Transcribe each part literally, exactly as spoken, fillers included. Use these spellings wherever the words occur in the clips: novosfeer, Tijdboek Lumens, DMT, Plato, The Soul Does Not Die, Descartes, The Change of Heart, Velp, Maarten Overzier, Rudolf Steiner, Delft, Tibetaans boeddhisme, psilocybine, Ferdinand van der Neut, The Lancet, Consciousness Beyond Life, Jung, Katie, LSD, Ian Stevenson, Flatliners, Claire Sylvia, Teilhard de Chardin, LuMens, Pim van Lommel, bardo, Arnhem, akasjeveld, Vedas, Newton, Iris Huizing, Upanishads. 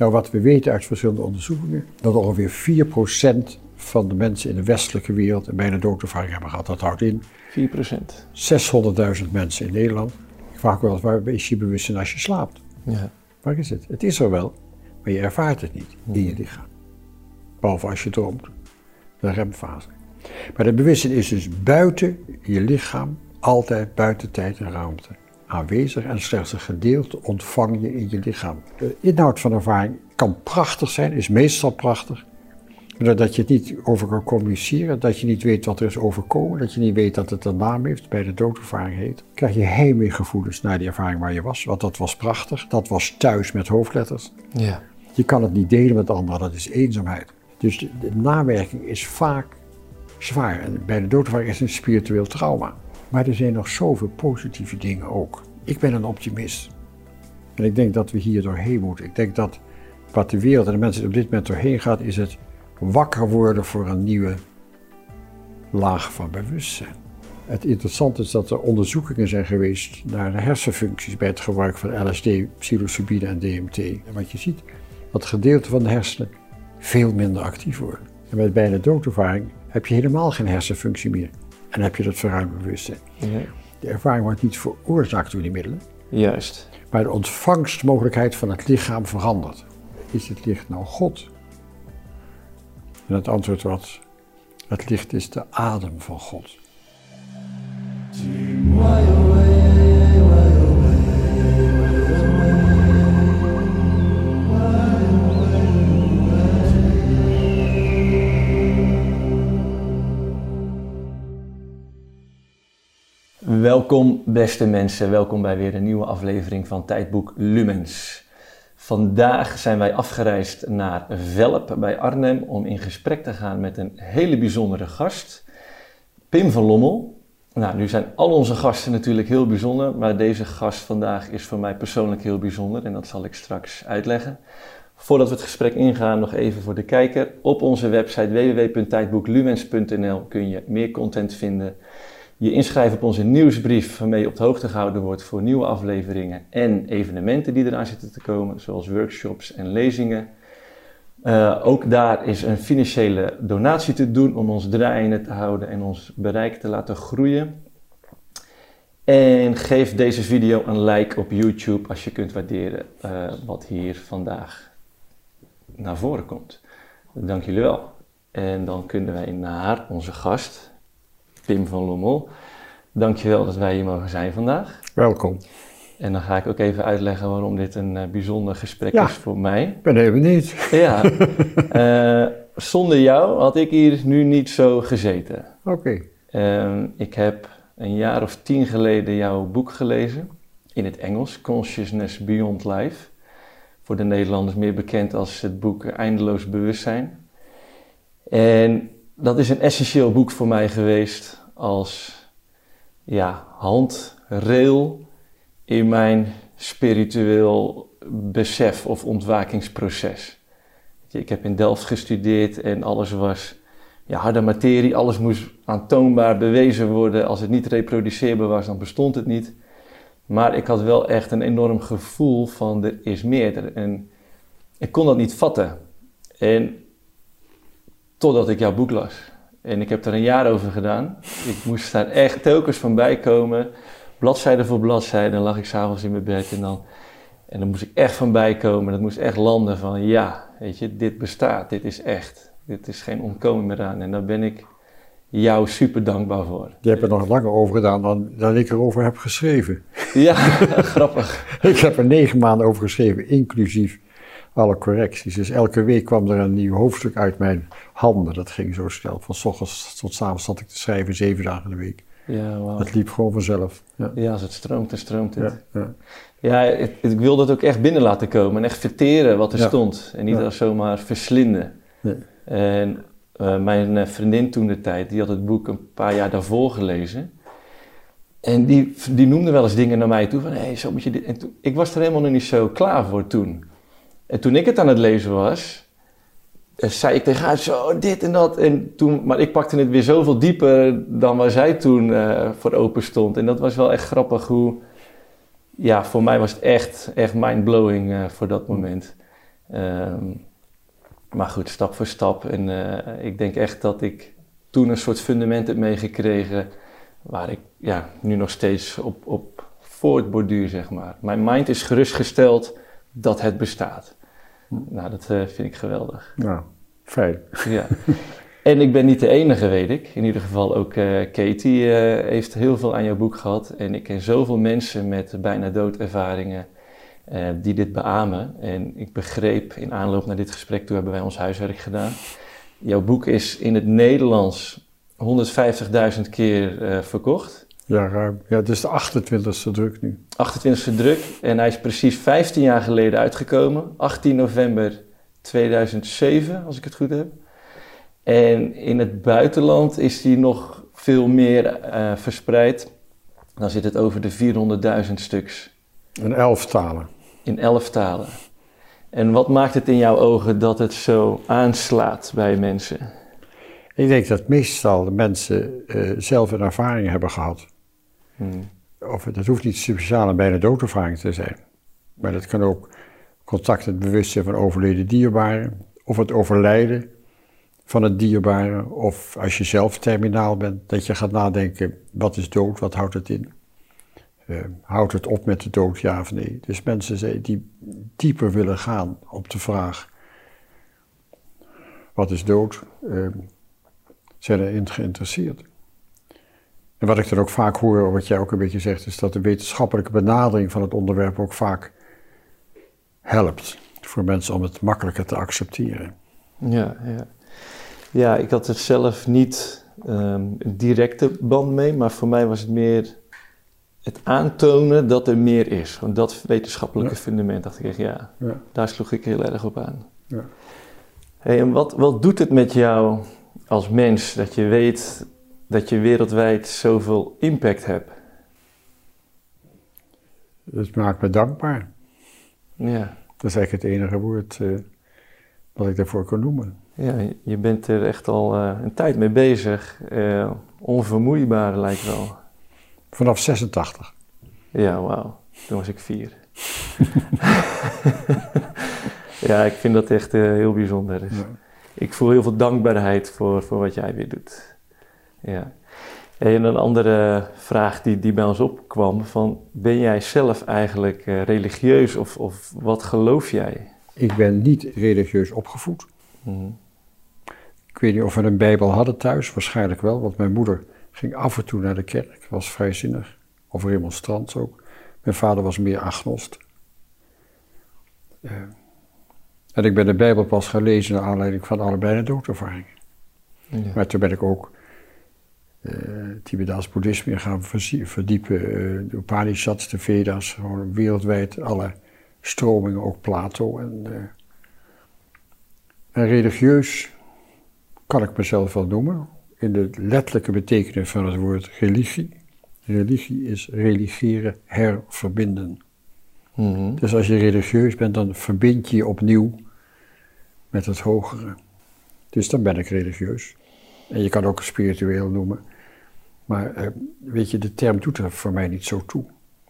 Nou, wat we weten uit verschillende onderzoekingen, dat ongeveer vier procent van de mensen in de westelijke wereld een bijna doodervaring hebben gehad. Dat houdt in vier procent. zeshonderdduizend mensen in Nederland. Ik vraag wel eens, waar is je bewustzijn als je slaapt? Ja. Waar is het? Het is er wel, maar je ervaart het niet in je lichaam. Behalve als je droomt, de remfase. Maar dat bewustzijn is dus buiten je lichaam, altijd buiten tijd en ruimte aanwezig en slechts een gedeelte ontvang je in je lichaam. De inhoud van ervaring kan prachtig zijn, is meestal prachtig, maar dat je het niet over kan communiceren, dat je niet weet wat er is overkomen, dat je niet weet dat het een naam heeft, bij de doodervaring heet, krijg je heimweegevoelens naar die ervaring waar je was, want dat was prachtig, dat was thuis met hoofdletters. Ja. Je kan het niet delen met anderen, dat is eenzaamheid. Dus de, de nawerking is vaak zwaar en bij de doodervaring is een spiritueel trauma. Maar er zijn nog zoveel positieve dingen ook. Ik ben een optimist. En ik denk dat we hier doorheen moeten. Ik denk dat wat de wereld en de mensen op dit moment doorheen gaat, is het wakker worden voor een nieuwe laag van bewustzijn. Het interessante is dat er onderzoekingen zijn geweest naar de hersenfuncties bij het gebruik van L S D, psilocybine en D M T. En wat je ziet, dat gedeelte van de hersenen veel minder actief worden. En met bijna doodervaring heb je helemaal geen hersenfunctie meer. En heb je dat verruimd bewustzijn. Nee. De ervaring wordt niet veroorzaakt door die middelen. Juist. Maar de ontvangstmogelijkheid van het lichaam verandert. Is het licht nou God? En het antwoord was, het licht is de adem van God. Welkom beste mensen, welkom bij weer een nieuwe aflevering van Tijdboek Lumens. Vandaag zijn wij afgereisd naar Velp bij Arnhem om in gesprek te gaan met een hele bijzondere gast, Pim van Lommel. Nou, nu zijn al onze gasten natuurlijk heel bijzonder, maar deze gast vandaag is voor mij persoonlijk heel bijzonder en dat zal ik straks uitleggen. Voordat we het gesprek ingaan, nog even voor de kijker. Op onze website w w w punt tijdboek lumens punt n l kun je meer content vinden. Je inschrijven op onze nieuwsbrief waarmee je op de hoogte gehouden wordt voor nieuwe afleveringen en evenementen die eraan zitten te komen, zoals workshops en lezingen. Uh, ook daar is een financiële donatie te doen om ons draaiende te houden en ons bereik te laten groeien. En geef deze video een like op YouTube als je kunt waarderen uh, wat hier vandaag naar voren komt. Dank jullie wel. En dan kunnen wij naar onze gast, Pim van Lommel. Dankjewel dat wij hier mogen zijn vandaag. Welkom. En dan ga ik ook even uitleggen waarom dit een uh, bijzonder gesprek ja, is voor mij. Ik ben even niet. Ja. uh, zonder jou had ik hier nu niet zo gezeten. Oké. Okay. Uh, ik heb een jaar of tien geleden jouw boek gelezen. In het Engels. Consciousness Beyond Life. Voor de Nederlanders meer bekend als het boek Eindeloos Bewustzijn. En dat is een essentieel boek voor mij geweest als ja, handrail in mijn spiritueel besef of ontwakingsproces. Ik heb in Delft gestudeerd en alles was ja, harde materie. Alles moest aantoonbaar bewezen worden. Als het niet reproduceerbaar was, dan bestond het niet. Maar ik had wel echt een enorm gevoel van er is meer. En ik kon dat niet vatten. En totdat ik jouw boek las. En ik heb er een jaar over gedaan. Ik moest daar echt telkens van bijkomen. Bladzijde voor bladzijde. Dan lag ik s'avonds in mijn bed. En dan, en dan moest ik echt van bijkomen. Dat moest echt landen van ja, weet je, dit bestaat. Dit is echt. Dit is geen ontkomen meer aan. En daar ben ik jou super dankbaar voor. Je hebt er nog langer over gedaan dan, dan ik erover heb geschreven. Ja, grappig. Ik heb er negen maanden over geschreven, inclusief alle correcties. Dus elke week kwam er een nieuw hoofdstuk uit mijn handen. Dat ging zo snel. Van 's ochtends tot 's avonds zat ik te schrijven, zeven dagen in de week. Ja, wow. Dat liep gewoon vanzelf. Ja. Ja, als het stroomt, dan stroomt het. Ja, ja. ja ik, ik wilde het ook echt binnen laten komen en echt verteren wat er ja. stond. En niet ja. als zomaar verslinden. Nee. En uh, mijn vriendin toen de tijd, die had het boek een paar jaar daarvoor gelezen. En die, die noemde wel eens dingen naar mij toe van, hé, hey, zo moet je dit. En toen, ik was er helemaal nog niet zo klaar voor toen. En toen ik het aan het lezen was, zei ik tegen haar zo dit en dat. En toen, maar ik pakte het weer zoveel dieper dan waar zij toen uh, voor open stond. En dat was wel echt grappig hoe, ja, voor mij was het echt, echt mindblowing uh, voor dat moment. Um, maar goed, stap voor stap. En uh, ik denk echt dat ik toen een soort fundament heb meegekregen waar ik ja, nu nog steeds op, op voortborduur, zeg maar. Mijn mind is gerustgesteld dat het bestaat. Nou, dat uh, vind ik geweldig. Nou, fijn. Ja. En ik ben niet de enige, weet ik. In ieder geval ook uh, Katie uh, heeft heel veel aan jouw boek gehad. En ik ken zoveel mensen met bijna doodervaringen uh, die dit beamen. En ik begreep in aanloop naar dit gesprek, toen hebben wij ons huiswerk gedaan. Jouw boek is in het Nederlands honderdvijftigduizend keer uh, verkocht. Ja, ruim. Ja, het is de achtentwintigste druk nu. achtentwintigste druk. En hij is precies vijftien jaar geleden uitgekomen. achttien november tweeduizend zeven, als ik het goed heb. En in het buitenland is die nog veel meer uh, verspreid. Dan zit het over de vierhonderdduizend stuks. In elf talen. In elf talen. En wat maakt het in jouw ogen dat het zo aanslaat bij mensen? Ik denk dat meestal de mensen uh, zelf een ervaring hebben gehad. Hmm. Of, dat hoeft niet speciaal een bijna doodervaring te zijn. Maar dat kan ook contact met het bewustzijn van overleden dierbaren. Of het overlijden van het dierbare. Of als je zelf terminaal bent, dat je gaat nadenken, wat is dood, wat houdt het in? Uh, houdt het op met de dood, ja of nee? Dus mensen die dieper willen gaan op de vraag, wat is dood? Uh, zijn erin geïnteresseerd. En wat ik dan ook vaak hoor, wat jij ook een beetje zegt, is dat de wetenschappelijke benadering van het onderwerp ook vaak helpt voor mensen om het makkelijker te accepteren. Ja, ja. Ja, ik had er zelf niet um, een directe band mee, maar voor mij was het meer het aantonen dat er meer is. Want dat wetenschappelijke ja. fundament, dacht ik echt, ja, ja, daar sloeg ik heel erg op aan. Ja. Hey, en wat, wat doet het met jou als mens, dat je weet dat je wereldwijd zoveel impact hebt? Het maakt me dankbaar. Ja. Dat is eigenlijk het enige woord uh, wat ik daarvoor kan noemen. Ja, je bent er echt al uh, een tijd mee bezig. Uh, onvermoeibaar lijkt wel. Vanaf zesentachtig. Ja, wauw. Toen was ik vier. Ja, ik vind dat echt uh, heel bijzonder. Dus. Ja. Ik voel heel veel dankbaarheid voor, voor wat jij weer doet. Ja. En een andere vraag die, die bij ons opkwam, van ben jij zelf eigenlijk uh, religieus of, of wat geloof jij? Ik ben niet religieus opgevoed. Mm-hmm. Ik weet niet of we een Bijbel hadden thuis, waarschijnlijk wel, want mijn moeder ging af en toe naar de kerk, was vrijzinnig, of remonstrant ook. Mijn vader was meer agnost. Uh, En ik ben de Bijbel pas gaan lezen naar aanleiding van allebei de doodervaringen. Ja. Maar toen ben ik ook uh, Tibetaans boeddhisme gaan verdiepen. Uh, de Upanishads, de Vedas, gewoon wereldwijd alle stromingen, ook Plato. En, uh, en religieus kan ik mezelf wel noemen. In de letterlijke betekenis van het woord religie. Religie is religiëren, herverbinden. Mm-hmm. Dus als je religieus bent, dan verbind je je opnieuw met het hogere. Dus dan ben ik religieus. En je kan ook spiritueel noemen. Maar uh, weet je, de term doet er voor mij niet zo toe.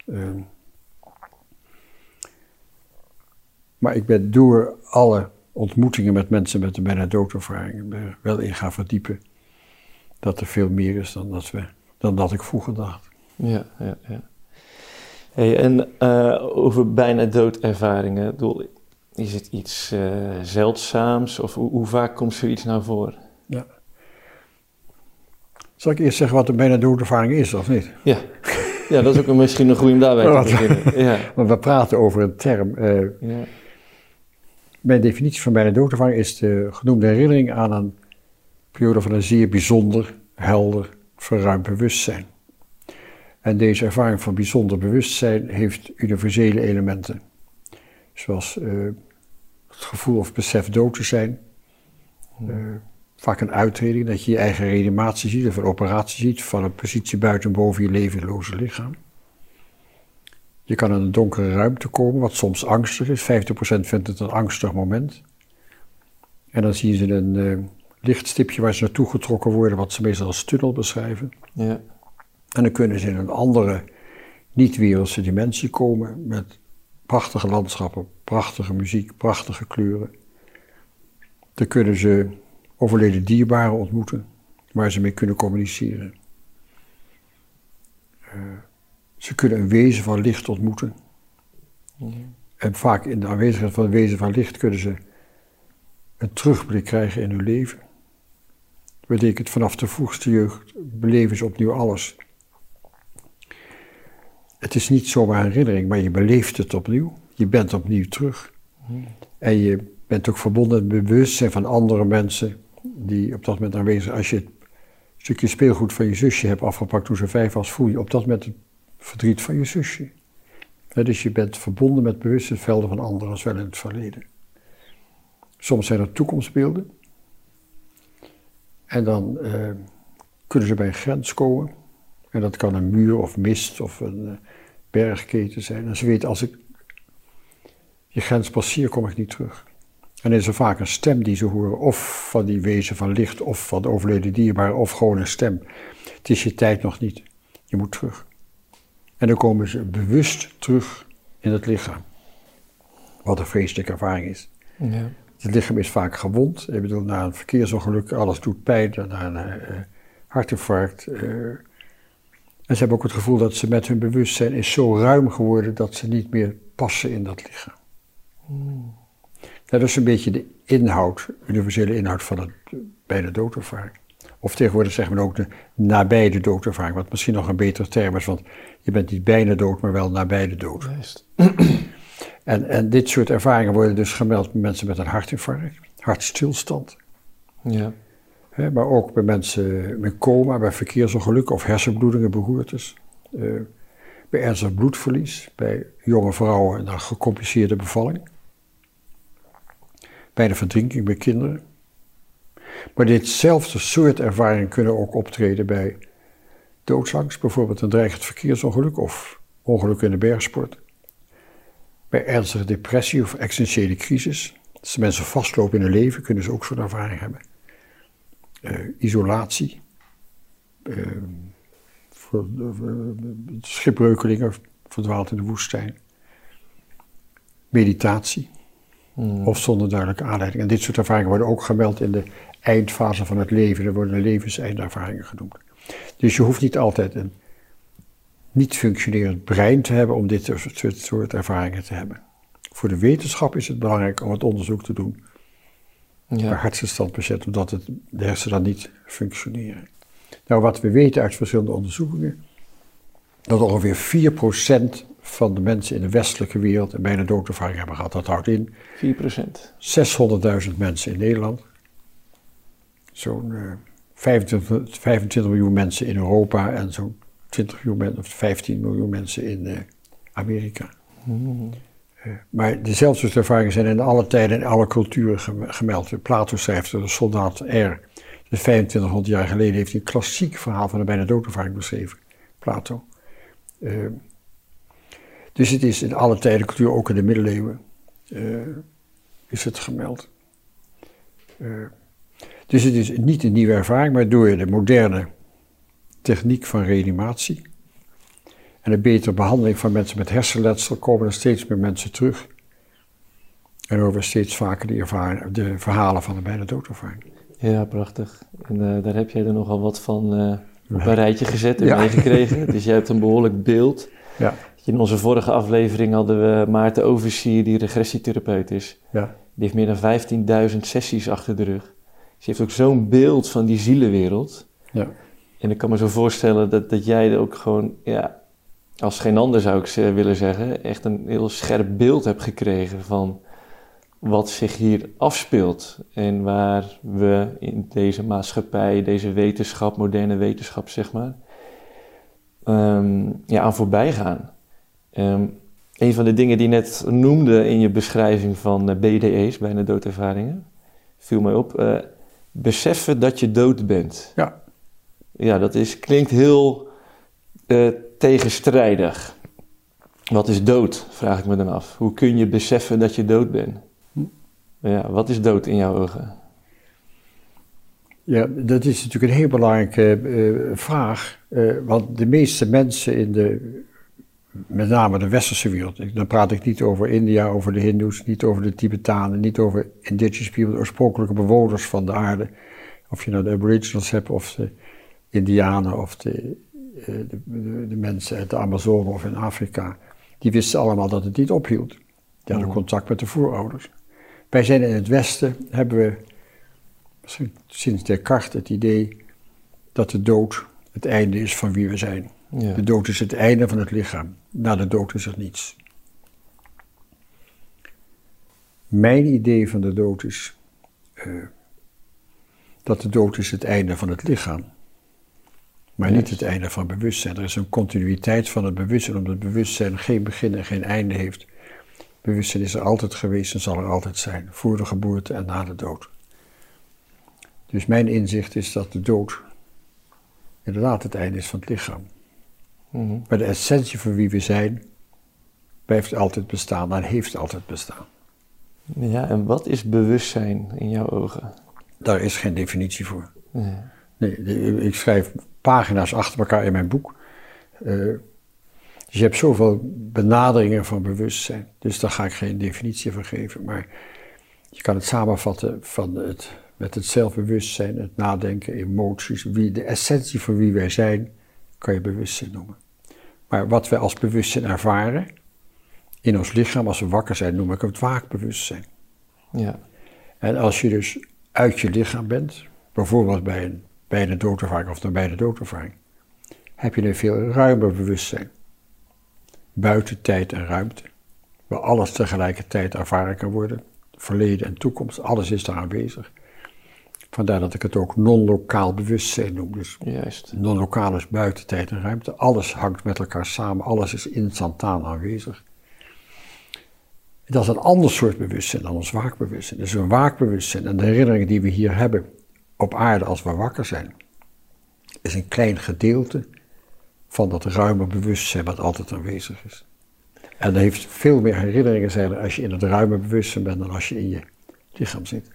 Uh, maar ik ben door alle ontmoetingen met mensen met de bijna doodervaringen wel in gaan verdiepen dat er veel meer is dan dat, we, dan dat ik vroeger dacht. Ja, ja, ja. Hey, en uh, over bijna doodervaringen, is het iets uh, zeldzaams of hoe, hoe vaak komt zoiets nou voor? Ja. Zal ik eerst zeggen wat een bijna doodervaring is, of niet? Ja, ja dat is ook misschien een goede om daarbij te want, beginnen. Ja. Want we praten over een term. Uh, ja. Mijn definitie van bijna doodervaring is de genoemde herinnering aan een periode van een zeer bijzonder, helder, verruimd bewustzijn. En deze ervaring van bijzonder bewustzijn heeft universele elementen. Zoals uh, het gevoel of besef dood te zijn. Uh, vaak een uitreding, dat je je eigen reanimatie ziet of een operatie ziet van een positie buiten boven je levenloze lichaam. Je kan in een donkere ruimte komen, wat soms angstig is. vijftig procent vindt het een angstig moment. En dan zien ze een uh, lichtstipje waar ze naartoe getrokken worden, wat ze meestal als tunnel beschrijven. Ja. En dan kunnen ze in een andere, niet-wereldse dimensie komen met Prachtige landschappen, prachtige muziek, prachtige kleuren. Daar kunnen ze overleden dierbaren ontmoeten, waar ze mee kunnen communiceren. Uh, ze kunnen een wezen van licht ontmoeten. Ja. En vaak in de aanwezigheid van een wezen van licht kunnen ze een terugblik krijgen in hun leven. Dat betekent vanaf de vroegste jeugd beleven ze opnieuw alles. Het is niet zomaar herinnering, maar je beleeft het opnieuw. Je bent opnieuw terug. En je bent ook verbonden met het bewustzijn van andere mensen die op dat moment aanwezig zijn. Als je het stukje speelgoed van je zusje hebt afgepakt toen ze vijf was, voel je op dat moment het verdriet van je zusje. He, dus je bent verbonden met bewustzijnsvelden van anderen, als wel in het verleden. Soms zijn er toekomstbeelden. En dan eh, kunnen ze bij een grens komen. En dat kan een muur of mist of een bergketen zijn. En ze weten, als ik je grens passeer, kom ik niet terug. En is er vaak een stem die ze horen, of van die wezen van licht, of van de overleden dierbare, of gewoon een stem. Het is je tijd nog niet. Je moet terug. En dan komen ze bewust terug in het lichaam. Wat een vreselijke ervaring is. Ja. Het lichaam is vaak gewond. Ik bedoel, na een verkeersongeluk, alles doet pijn, na een uh, hartinfarct. Uh, En ze hebben ook het gevoel dat ze met hun bewustzijn is zo ruim geworden dat ze niet meer passen in dat lichaam. Hmm. Dat is een beetje de inhoud, universele inhoud van het bij de doodervaring. Of tegenwoordig zeggen we ook de nabij de doodervaring, wat misschien nog een betere term is, want je bent niet bijna dood, maar wel nabij de dood. En, en dit soort ervaringen worden dus gemeld bij mensen met een hartinfarct, hartstilstand. Ja. He, maar ook bij mensen met coma, bij verkeersongelukken of hersenbloedingen, beroertes. Uh, bij ernstig bloedverlies, bij jonge vrouwen en een gecompliceerde bevalling. Bij de verdrinking bij kinderen. Maar ditzelfde soort ervaringen kunnen ook optreden bij doodsangst. Bijvoorbeeld een dreigend verkeersongeluk of ongeluk in de bergsport. Bij ernstige depressie of existentiële crisis. Als de mensen vastlopen in hun leven, kunnen ze ook zo'n ervaring hebben. Uh, isolatie, uh, voor, uh, schipbreukelingen, verdwaald in de woestijn, meditatie hmm. of zonder duidelijke aanleiding. En dit soort ervaringen worden ook gemeld in de eindfase van het leven. Er worden levenseindervaringen genoemd. Dus je hoeft niet altijd een niet functionerend brein te hebben om dit soort, soort ervaringen te hebben. Voor de wetenschap is het belangrijk om het onderzoek te doen. Ja. Bij hartstilstandpatiënten, omdat het, de hersenen dan niet functioneren. Nou, wat we weten uit verschillende onderzoekingen, dat ongeveer vier procent van de mensen in de westelijke wereld een bijna doodervaring hebben gehad. Dat houdt in vier procent. zeshonderdduizend mensen in Nederland, zo'n uh, vijfentwintig miljoen mensen in Europa en zo'n twintig miljoen of vijftien miljoen mensen in uh, Amerika. Hmm. Uh, maar dezelfde soort ervaringen zijn in alle tijden en alle culturen gemeld. Plato schrijft, de soldaat R, dus vijfentwintighonderd jaar geleden, heeft hij een klassiek verhaal van de bijna doodervaring beschreven. Plato. Uh, dus het is in alle tijden, cultuur, ook in de middeleeuwen, uh, is het gemeld. Uh, dus het is niet een nieuwe ervaring, maar door de moderne techniek van reanimatie en een betere behandeling van mensen met hersenletsel komen er steeds meer mensen terug. En horen we steeds vaker de, ervaring, de verhalen van de bijna doodervaring. Ja, prachtig. En uh, daar heb jij er nogal wat van uh, op een rijtje gezet en ja. meegekregen. Dus jij hebt een behoorlijk beeld. Ja. In onze vorige aflevering hadden we Maarten Overzier, die regressietherapeut is. Ja. Die heeft meer dan vijftienduizend sessies achter de rug. Dus je heeft ook zo'n beeld van die zielenwereld. Ja. En ik kan me zo voorstellen dat, dat jij er ook gewoon... Ja, als geen ander zou ik willen zeggen, echt een heel scherp beeld heb gekregen van wat zich hier afspeelt. En waar we in deze maatschappij, deze wetenschap, moderne wetenschap zeg maar, um, ja, aan voorbij gaan. Um, een van de dingen die je net noemde in je beschrijving van B D E's, bijna doodervaringen, viel mij op. Uh, beseffen dat je dood bent. Ja. Ja, dat is, klinkt heel... Uh, tegenstrijdig. Wat is dood, vraag ik me dan af. Hoe kun je beseffen dat je dood bent? Hm? Ja, wat is dood in jouw ogen? Ja, dat is natuurlijk een heel belangrijke uh, vraag. Uh, want de meeste mensen in de met name de westerse wereld. Dan praat ik niet over India, over de Hindoes, niet over de Tibetanen, niet over indigenous people, de oorspronkelijke bewoners van de aarde. Of je nou de Aboriginals hebt, of de Indianen, of de, de, de, de mensen uit de Amazone of in Afrika. Die wisten allemaal dat het niet ophield. Die hadden contact met de voorouders. Wij zijn in het Westen, hebben we sinds Descartes het idee dat de dood het einde is van wie we zijn. Ja. De dood is het einde van het lichaam. Na de dood is er niets. Mijn idee van de dood is uh, dat de dood is het einde van het lichaam. Maar niet het einde van bewustzijn. Er is een continuïteit van het bewustzijn, omdat bewustzijn geen begin en geen einde heeft. Bewustzijn is er altijd geweest en zal er altijd zijn, voor de geboorte en na de dood. Dus mijn inzicht is dat de dood inderdaad het einde is van het lichaam. Mm-hmm. Maar de essentie van wie we zijn blijft altijd bestaan en heeft altijd bestaan. Ja, en wat is bewustzijn in jouw ogen? Daar is geen definitie voor. Nee. Nee, ik schrijf pagina's achter elkaar in mijn boek. Uh, dus je hebt zoveel benaderingen van bewustzijn. Dus daar ga ik geen definitie van geven. Maar je kan het samenvatten van het, met het zelfbewustzijn, het nadenken, emoties. Wie, de essentie van wie wij zijn, kan je bewustzijn noemen. Maar wat wij als bewustzijn ervaren, in ons lichaam als we wakker zijn, noem ik het waakbewustzijn. Ja. En als je dus uit je lichaam bent, bijvoorbeeld bij een bij de doodervaring of nabij de doodervaring, heb je een veel ruimer bewustzijn. Buiten tijd en ruimte, waar alles tegelijkertijd ervaren kan worden. Verleden en toekomst, alles is daar aanwezig. Vandaar dat ik het ook non-lokaal bewustzijn noem. Dus juist. Non-lokaal is buiten tijd en ruimte. Alles hangt met elkaar samen, alles is instantaan aanwezig. Dat is een ander soort bewustzijn dan ons waakbewustzijn. Dus een waakbewustzijn en de herinneringen die we hier hebben op aarde als we wakker zijn, is een klein gedeelte van dat ruime bewustzijn wat altijd aanwezig is. En er heeft veel meer herinneringen zijn er als je in het ruime bewustzijn bent dan als je in je lichaam zit.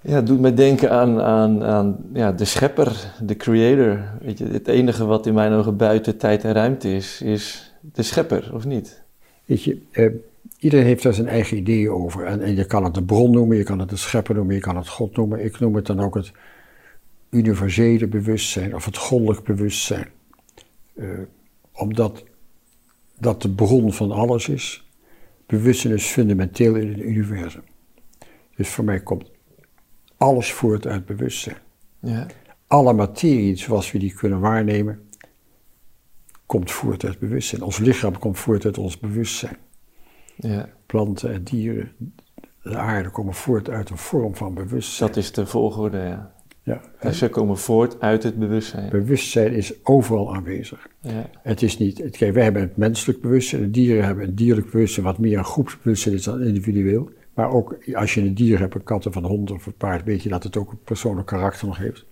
Ja, het doet mij denken aan, aan, aan ja, de schepper, de creator. Weet je, het enige wat in mijn ogen buiten tijd en ruimte is, is de schepper, of niet? Weet je, eh, iedereen heeft daar zijn eigen ideeën over. En, en je kan het de bron noemen, je kan het de schepper noemen, je kan het God noemen. Ik noem het dan ook het universele bewustzijn of het goddelijk bewustzijn. Uh, omdat dat de bron van alles is. Bewustzijn is fundamenteel in het universum. Dus voor mij komt alles voort uit bewustzijn. Ja. Alle materie zoals we die kunnen waarnemen, komt voort uit bewustzijn. Ons lichaam komt voort uit ons bewustzijn. Ja. Planten en dieren, de aarde komen voort uit een vorm van bewustzijn. Dat is de volgorde, ja. Ja, en ze komen voort uit het bewustzijn. Bewustzijn is overal aanwezig. Ja. Het is niet, het, kijk, wij hebben het menselijk bewustzijn, de dieren hebben een dierlijk bewustzijn, wat meer een groepsbewustzijn is dan individueel. Maar ook als je een dier hebt, een kat of een hond of een paard, weet je dat het ook een persoonlijk karakter nog heeft.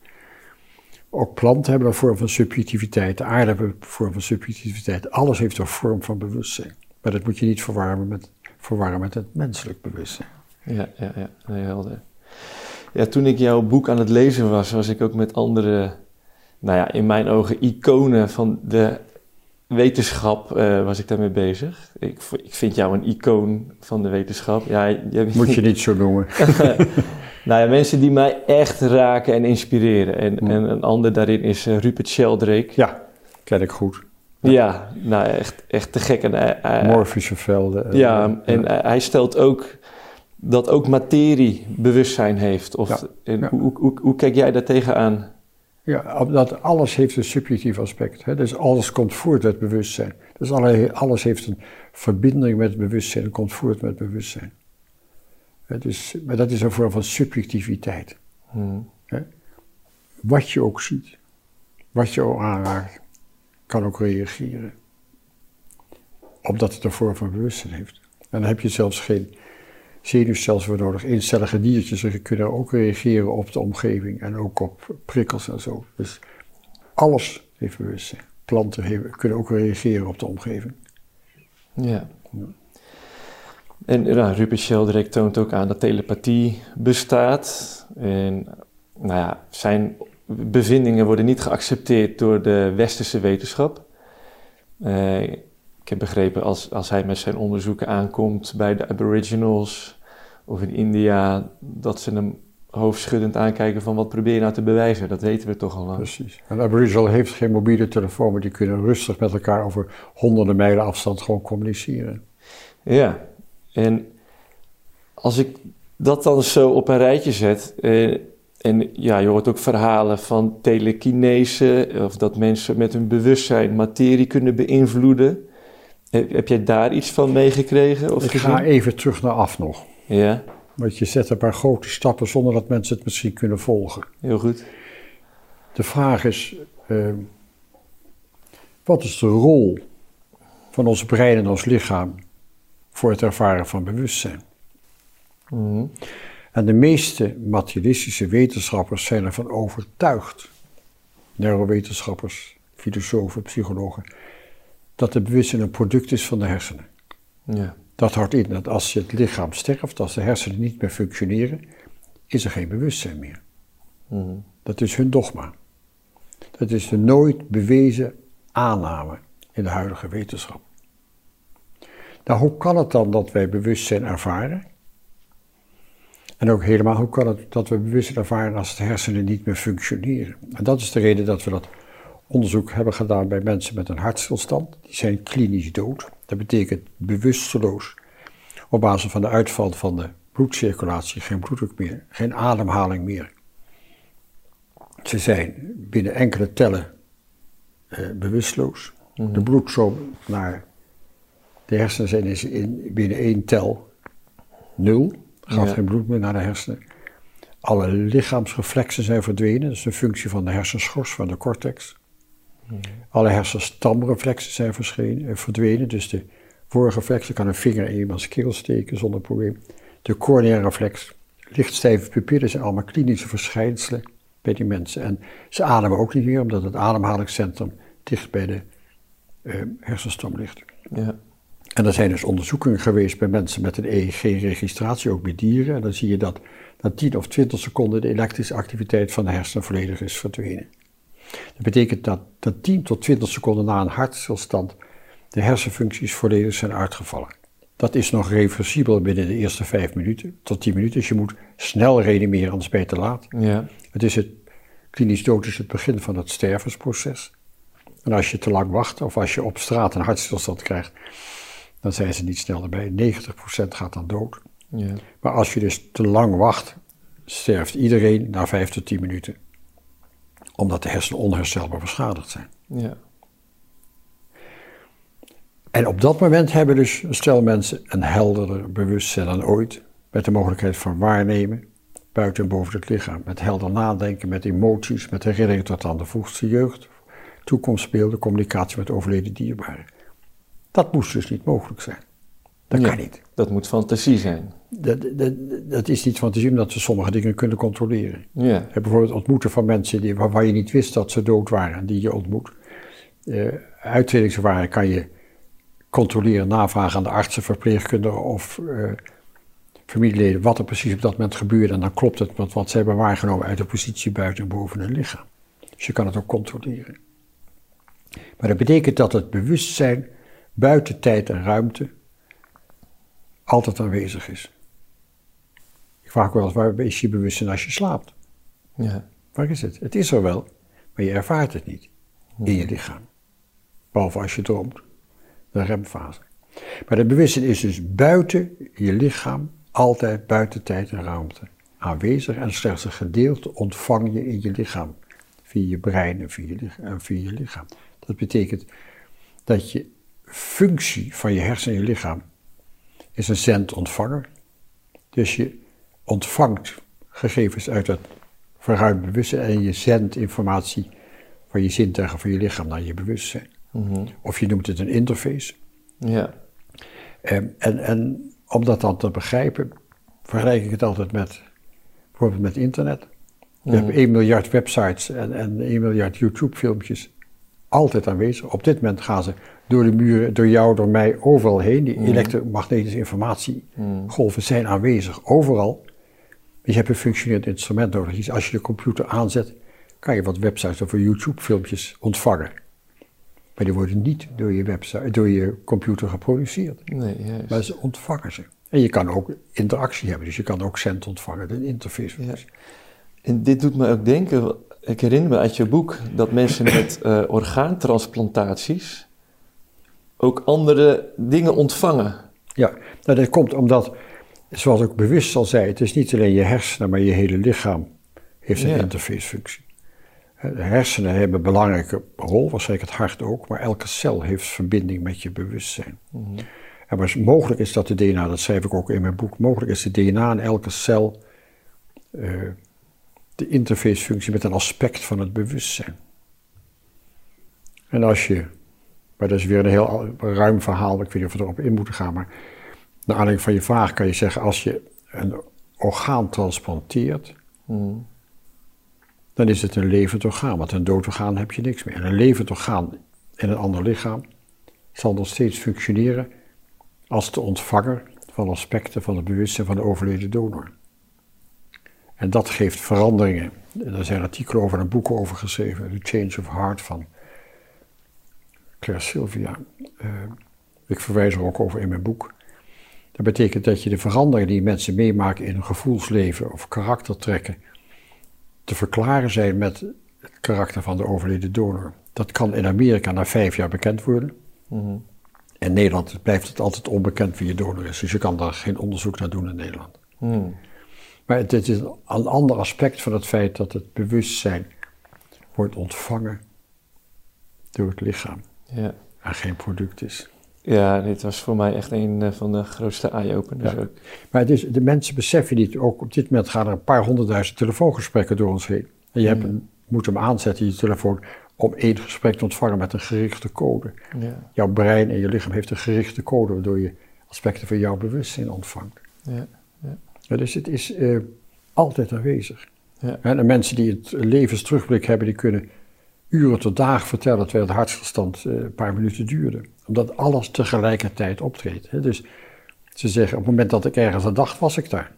Ook planten hebben een vorm van subjectiviteit, de aarde hebben een vorm van subjectiviteit. Alles heeft een vorm van bewustzijn. Maar dat moet je niet verwarren met, verwarren met het menselijk bewustzijn. Ja, ja, ja. Nee, helder. Ja, toen ik jouw boek aan het lezen was, was ik ook met andere, nou ja, in mijn ogen iconen van de wetenschap, uh, was ik daarmee bezig. Ik, ik vind jou een icoon van de wetenschap. Ja, je, moet je niet zo noemen. Nou ja, mensen die mij echt raken en inspireren. En, mm. en een ander daarin is uh, Rupert Sheldrake. Ja, ken ik goed. Ja, ja, nou echt, echt te gek. En, uh, uh, Morfische velden. Uh, ja, uh, en uh, hij stelt ook dat ook materie bewustzijn heeft. Of, ja, en ja. Hoe, hoe, hoe kijk jij daar tegenaan? Ja, dat alles heeft een subjectief aspect. Hè? Dus alles komt voort uit bewustzijn. Dus alles heeft een verbinding met bewustzijn en komt voort met bewustzijn. Het is, maar dat is een vorm van subjectiviteit. Hmm. Hè? Wat je ook ziet, wat je ook aanraakt, kan ook reageren. Omdat het een vorm van bewustzijn heeft. En dan heb je zelfs geen zenuwstelsel voor nodig. Eencellige diertjes kunnen ook reageren op de omgeving en ook op prikkels en zo. Dus alles heeft bewustzijn. Planten hebben, kunnen ook reageren op de omgeving. Ja. Ja. En nou, Rupert Sheldrake toont ook aan dat telepathie bestaat. En nou ja, zijn bevindingen worden niet geaccepteerd door de westerse wetenschap. Uh, ik heb begrepen, als, als hij met zijn onderzoeken aankomt bij de Aboriginals of in India, dat ze hem hoofdschuddend aankijken van wat probeer je nou te bewijzen, dat weten we toch al lang. Precies. Een Aboriginal heeft geen mobiele telefoon, maar die kunnen rustig met elkaar over honderden mijlen afstand gewoon communiceren. Ja, en als ik dat dan zo op een rijtje zet, eh, en ja, je hoort ook verhalen van telekinese, of dat mensen met hun bewustzijn materie kunnen beïnvloeden. Heb, heb jij daar iets van meegekregen? Of ik gezien? Ga even terug naar af nog. Ja. Want je zet een paar grote stappen zonder dat mensen het misschien kunnen volgen. Heel goed. De vraag is, uh, wat is de rol van ons brein en ons lichaam voor het ervaren van bewustzijn? Mm-hmm. En de meeste materialistische wetenschappers zijn ervan overtuigd, neurowetenschappers, filosofen, psychologen, dat het bewustzijn een product is van de hersenen. Ja. Dat houdt in dat als het lichaam sterft, als de hersenen niet meer functioneren, is er geen bewustzijn meer. Mm-hmm. Dat is hun dogma. Dat is de nooit bewezen aanname in de huidige wetenschap. Nou, hoe kan het dan dat wij bewustzijn ervaren? En ook helemaal, hoe kan het dat we bewustzijn ervaren als de hersenen niet meer functioneren? En dat is de reden dat we dat onderzoek hebben gedaan bij mensen met een hartstilstand. Die zijn klinisch dood. Dat betekent bewusteloos. Op basis van de uitval van de bloedcirculatie, geen bloeddruk meer, geen ademhaling meer. Ze zijn binnen enkele tellen eh, bewusteloos. Mm-hmm. De bloedstroom naar de hersenen zijn is in, binnen één tel nul. Gaat ja. geen bloed meer naar de hersenen. Alle lichaamsreflexen zijn verdwenen. Dat is een functie van de hersenschors, van de cortex. Mm. Alle hersenstamreflexen zijn verschenen, verdwenen. Dus de voorreflex, je kan een vinger in iemands keel steken zonder probleem. De cornea reflex, lichtstijve pupillen zijn allemaal klinische verschijnselen bij die mensen. En ze ademen ook niet meer, omdat het ademhalingscentrum dicht bij de uh, hersenstam ligt. Ja. En er zijn dus onderzoeken geweest bij mensen met een E E G-registratie, ook bij dieren. En dan zie je dat na tien of twintig seconden de elektrische activiteit van de hersenen volledig is verdwenen. Dat betekent dat na tien tot twintig seconden na een hartstilstand de hersenfuncties volledig zijn uitgevallen. Dat is nog reversibel binnen de eerste vijf minuten tot tien minuten. Dus je moet snel reanimeren, anders ben je te laat. Ja. Het is het, klinisch dood is het begin van het stervensproces. En als je te lang wacht of als je op straat een hartstilstand krijgt, dan zijn ze niet snel erbij. negentig procent gaat dan dood. Ja. Maar als je dus te lang wacht, sterft iedereen na vijf tot tien minuten. Omdat de hersenen onherstelbaar beschadigd zijn. Ja. En op dat moment hebben dus een stel mensen een helderder bewustzijn dan ooit. Met de mogelijkheid van waarnemen, buiten en boven het lichaam. Met helder nadenken, met emoties, met herinnering tot aan de vroegste jeugd. Toekomstbeelden, communicatie met overleden dierbaren. Dat moest dus niet mogelijk zijn. Dat nee, kan niet. Dat moet fantasie zijn. Dat, dat, dat is niet fantasie, omdat we sommige dingen kunnen controleren. Ja. En bijvoorbeeld ontmoeten van mensen die, waar, waar je niet wist dat ze dood waren, die je ontmoet. Uh, Uitredingsverfahren kan je controleren, navragen aan de artsen, verpleegkundigen of uh, familieleden wat er precies op dat moment gebeurde. En dan klopt het met wat ze hebben waargenomen uit de positie buiten en boven hun lichaam. Dus je kan het ook controleren. Maar dat betekent dat het bewustzijn buiten tijd en ruimte altijd aanwezig is. Ik vraag ook wel eens, waar is je bewustzijn als je slaapt? Ja. Waar is het? Het is er wel, maar je ervaart het niet in je lichaam. Behalve als je droomt, de remfase. Maar het bewustzijn is dus buiten je lichaam, altijd buiten tijd en ruimte aanwezig en slechts een gedeelte ontvang je in je lichaam, via je brein en via je lichaam. En via je lichaam. Dat betekent dat je functie van je hersen en je lichaam is een zendontvanger. Dus je ontvangt gegevens uit het verruimd bewustzijn en je zendt informatie van je zintuigen, van je lichaam naar je bewustzijn. Mm-hmm. Of je noemt het een interface. Ja. En, en, en om dat dan te begrijpen, vergelijk ik het altijd met bijvoorbeeld met internet. Je mm-hmm. hebt één miljard websites en, en één miljard YouTube-filmpjes altijd aanwezig. Op dit moment gaan ze door de muren, door jou, door mij, overal heen. Die mm. elektromagnetische informatiegolven mm. zijn aanwezig, overal. Je hebt een functionerend instrument nodig. Dus als je de computer aanzet, kan je wat websites of YouTube-filmpjes ontvangen. Maar die worden niet door je website, door je computer geproduceerd. Nee, juist. Maar ze ontvangen ze. En je kan ook interactie hebben, dus je kan ook cent ontvangen, een interface. Ja. En dit doet me ook denken, ik herinner me uit je boek, dat mensen met uh, orgaantransplantaties ook andere dingen ontvangen. Ja, nou, dat komt omdat, zoals ik bewust al zei, het is niet alleen je hersenen, maar je hele lichaam heeft een ja. interfacefunctie. De hersenen hebben een belangrijke rol, waarschijnlijk het hart ook, maar elke cel heeft verbinding met je bewustzijn. Mm-hmm. En maar mogelijk is dat de D N A, dat schrijf ik ook in mijn boek, mogelijk is de D N A in elke cel uh, de interfacefunctie met een aspect van het bewustzijn. En als je, maar dat is weer een heel ruim verhaal, ik weet niet of we erop in moeten gaan, maar naar aanleiding van je vraag kan je zeggen, als je een orgaan transplanteert, mm. dan is het een levend orgaan, want een dood orgaan heb je niks meer. En een levend orgaan in een ander lichaam zal nog steeds functioneren als de ontvanger van aspecten van het bewustzijn van de overleden donor. En dat geeft veranderingen. En daar zijn artikelen over en boeken over geschreven. The Change of Heart van Claire Sylvia. Uh, ik verwijs er ook over in mijn boek. Dat betekent dat je de veranderingen die mensen meemaken in hun gevoelsleven of karaktertrekken te verklaren zijn met het karakter van de overleden donor. Dat kan in Amerika na vijf jaar bekend worden. Mm-hmm. In Nederland blijft het altijd onbekend wie je donor is, dus je kan daar geen onderzoek naar doen in Nederland. Mm. Maar het, het is een ander aspect van het feit dat het bewustzijn wordt ontvangen door het lichaam ja. en geen product is. Ja, dit was voor mij echt een van de grootste eye-openers ja. ook. Maar het is, de mensen beseffen niet, ook op dit moment gaan er een paar honderdduizend telefoongesprekken door ons heen. En je hebt ja. een, moet hem aanzetten, je telefoon, om één gesprek te ontvangen met een gerichte code. Ja. Jouw brein en je lichaam heeft een gerichte code, waardoor je aspecten van jouw bewustzijn ontvangt. Ja. Ja. Ja, dus het is uh, altijd aanwezig. Ja. En de mensen die het levensterugblik hebben, die kunnen uren tot dagen vertellen, terwijl het hartstilstand uh, een paar minuten duurde. Omdat alles tegelijkertijd optreedt. Hè? Dus ze zeggen, op het moment dat ik ergens aan dacht, was ik daar.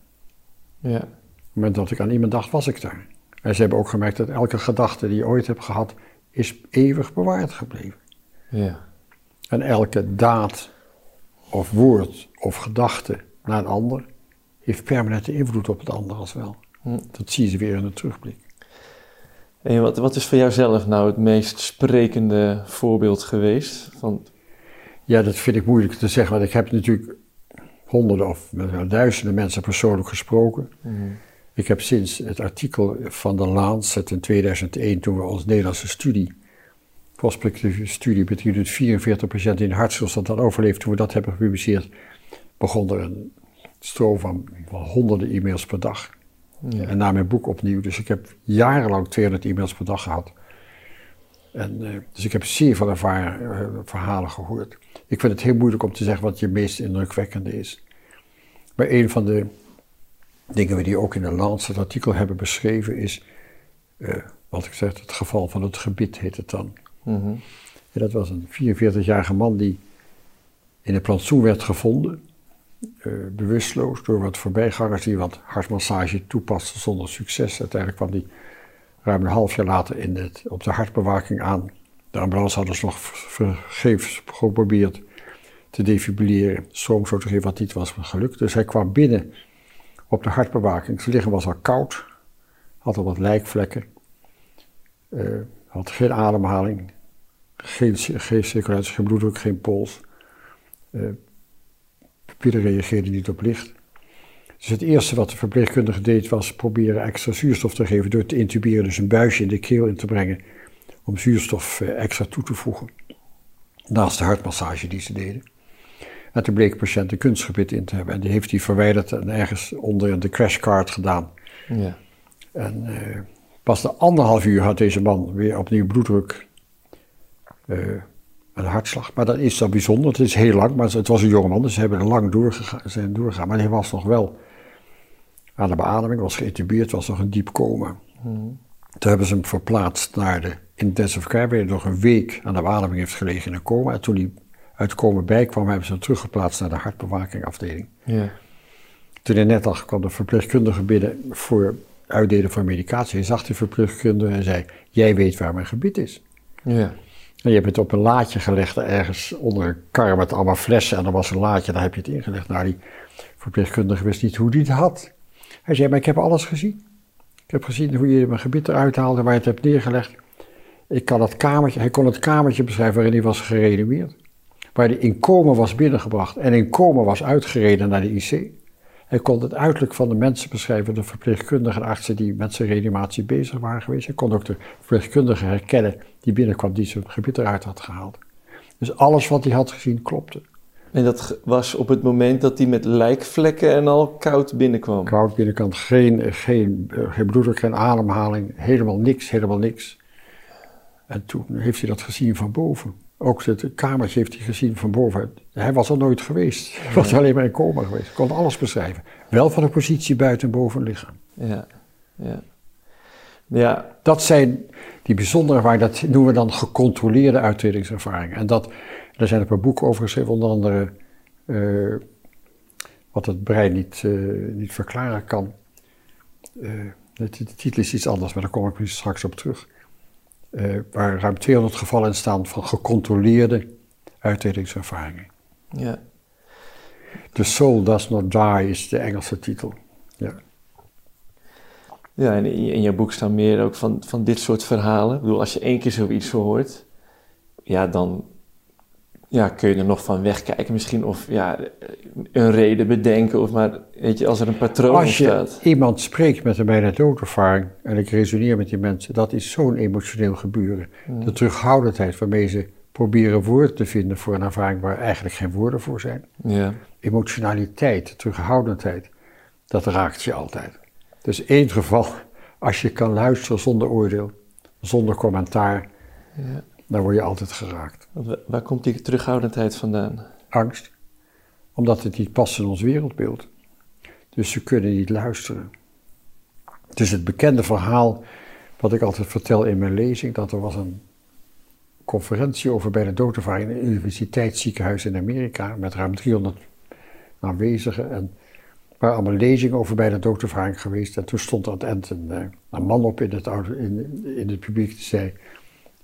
Ja. Op het moment dat ik aan iemand dacht, was ik daar. En ze hebben ook gemerkt dat elke gedachte die je ooit hebt gehad, is eeuwig bewaard gebleven. Ja. En elke daad of woord of gedachte naar een ander heeft permanente invloed op het ander als wel. Hm. Dat zie je weer in de terugblik. En wat, wat is voor jouzelf nou het meest sprekende voorbeeld geweest? Van... Ja, dat vind ik moeilijk te zeggen, want ik heb natuurlijk honderden of duizenden mensen persoonlijk gesproken. Mm. Ik heb sinds het artikel van The Lancet in tweeduizend één, toen we onze Nederlandse studie, prospectieve studie met vierenveertig patiënten in hartstilstand hadden overleefd, toen we dat hebben gepubliceerd, begon er een stroom van honderden e-mails per dag. Ja. En na mijn boek opnieuw. Dus ik heb jarenlang tweehonderd e-mails per dag gehad. En, uh, dus ik heb zeer veel ervaren, uh, verhalen gehoord. Ik vind het heel moeilijk om te zeggen wat je meest indrukwekkende is. Maar een van de dingen die we ook in de laatste artikel hebben beschreven is, uh, wat ik zeg, het geval van het gebit heet het dan. Mm-hmm. En dat was een vierenveertigjarige man die in een plantsoen werd gevonden. Uh, bewusteloos door wat voorbijgangers die wat hartmassage toepasten zonder succes. Uiteindelijk kwam die ruim een half jaar later in het, op de hartbewaking aan. De ambulance hadden ze nog vergeefs geprobeerd te defibrilleren, stroom zo te geven wat niet was gelukt. Dus hij kwam binnen op de hartbewaking. Zijn lichaam was al koud, had al wat lijkvlekken, uh, had geen ademhaling, geen, geen circulatie, geen bloeddruk, geen pols. Uh, Pupillen reageerden niet op licht. Dus het eerste wat de verpleegkundige deed was proberen extra zuurstof te geven door te intuberen, dus een buisje in de keel in te brengen om zuurstof extra toe te voegen, naast de hartmassage die ze deden. En toen bleek de patiënt een kunstgebit in te hebben en die heeft hij verwijderd en ergens onder in de crashcard gedaan. Ja. En uh, pas na anderhalf uur had deze man weer opnieuw bloeddruk. Uh, Een hartslag, maar dat is dan bijzonder. Het is heel lang, maar het was een jongeman, dus ze hebben er lang doorgegaan, zijn doorgegaan. Maar hij was nog wel aan de beademing, was geïntubeerd, was nog een diep coma. Mm. Toen hebben ze hem verplaatst naar de intensive care, waar hij nog een week aan de beademing heeft gelegen in een coma. En toen hij uit coma bijkwam, hebben ze hem teruggeplaatst naar de hartbewakingafdeling. Yeah. Toen hij net lag, kwam de verpleegkundige binnen voor uitdelen van medicatie. Hij zag de verpleegkundige en zei, jij weet waar mijn gebit is. Ja. Yeah. En je hebt het op een laadje gelegd, ergens onder een kar met allemaal flessen. En dan was een laadje, daar heb je het ingelegd. Nou, die verpleegkundige wist niet hoe die het had. Hij zei, maar ik heb alles gezien. Ik heb gezien hoe je mijn gebied eruit haalde, waar je het hebt neergelegd. Ik kan het kamertje, hij kon het kamertje beschrijven waarin hij was gereanimeerd. Waar hij in coma was binnengebracht en in coma was uitgereden naar de I C. Hij kon het uiterlijk van de mensen beschrijven, de verpleegkundigen en artsen die met zijn reanimatie bezig waren geweest. Hij kon ook de verpleegkundige herkennen die binnenkwam, die zijn gebied eruit had gehaald. Dus alles wat hij had gezien klopte. En dat was op het moment dat hij met lijkvlekken en al koud binnenkwam? Koud binnenkant, geen, geen, geen bloeddruk, geen ademhaling, helemaal niks, helemaal niks. En toen heeft hij dat gezien van boven. Ook het kamertje heeft hij gezien van boven. Hij was er nooit geweest. Hij was alleen maar in coma geweest. Hij kon alles beschrijven. Wel van de positie buiten boven het lichaam. Ja, ja. Ja. Dat zijn die bijzondere waar dat noemen we dan gecontroleerde uittredingservaringen. En dat, daar zijn een paar boeken over geschreven, onder andere uh, wat het brein niet, uh, niet verklaren kan. Uh, de, de titel is iets anders, maar daar kom ik straks op terug. Uh, waar ruim tweehonderd gevallen in staan van gecontroleerde uittredingservaringen. Ja. The Soul Does Not Die is de Engelse titel. Ja, ja en in, in jouw boek staan meer ook van, van dit soort verhalen. Ik bedoel, als je één keer zoiets hoort, ja, dan ja, kun je er nog van wegkijken misschien. Of ja, een reden bedenken. Of maar, weet je, als er een patroon als ontstaat. Als je iemand spreekt met een bijna doodervaring, en ik resoneer met die mensen, dat is zo'n emotioneel gebeuren. Mm. De terughoudendheid waarmee ze proberen woorden te vinden voor een ervaring waar eigenlijk geen woorden voor zijn. Yeah. Emotionaliteit, terughoudendheid, dat raakt je altijd. Dus één geval, als je kan luisteren zonder oordeel, zonder commentaar, yeah. dan word je altijd geraakt. Waar komt die terughoudendheid vandaan? Angst. Omdat het niet past in ons wereldbeeld. Dus ze kunnen niet luisteren. Het is het bekende verhaal wat ik altijd vertel in mijn lezing, dat er was een conferentie over bijna doodervaring in een universiteitsziekenhuis in Amerika met ruim driehonderd aanwezigen en waar allemaal lezingen over bijna doodervaring geweest. En toen stond aan het eind een, een man op in het, in, in het publiek die zei: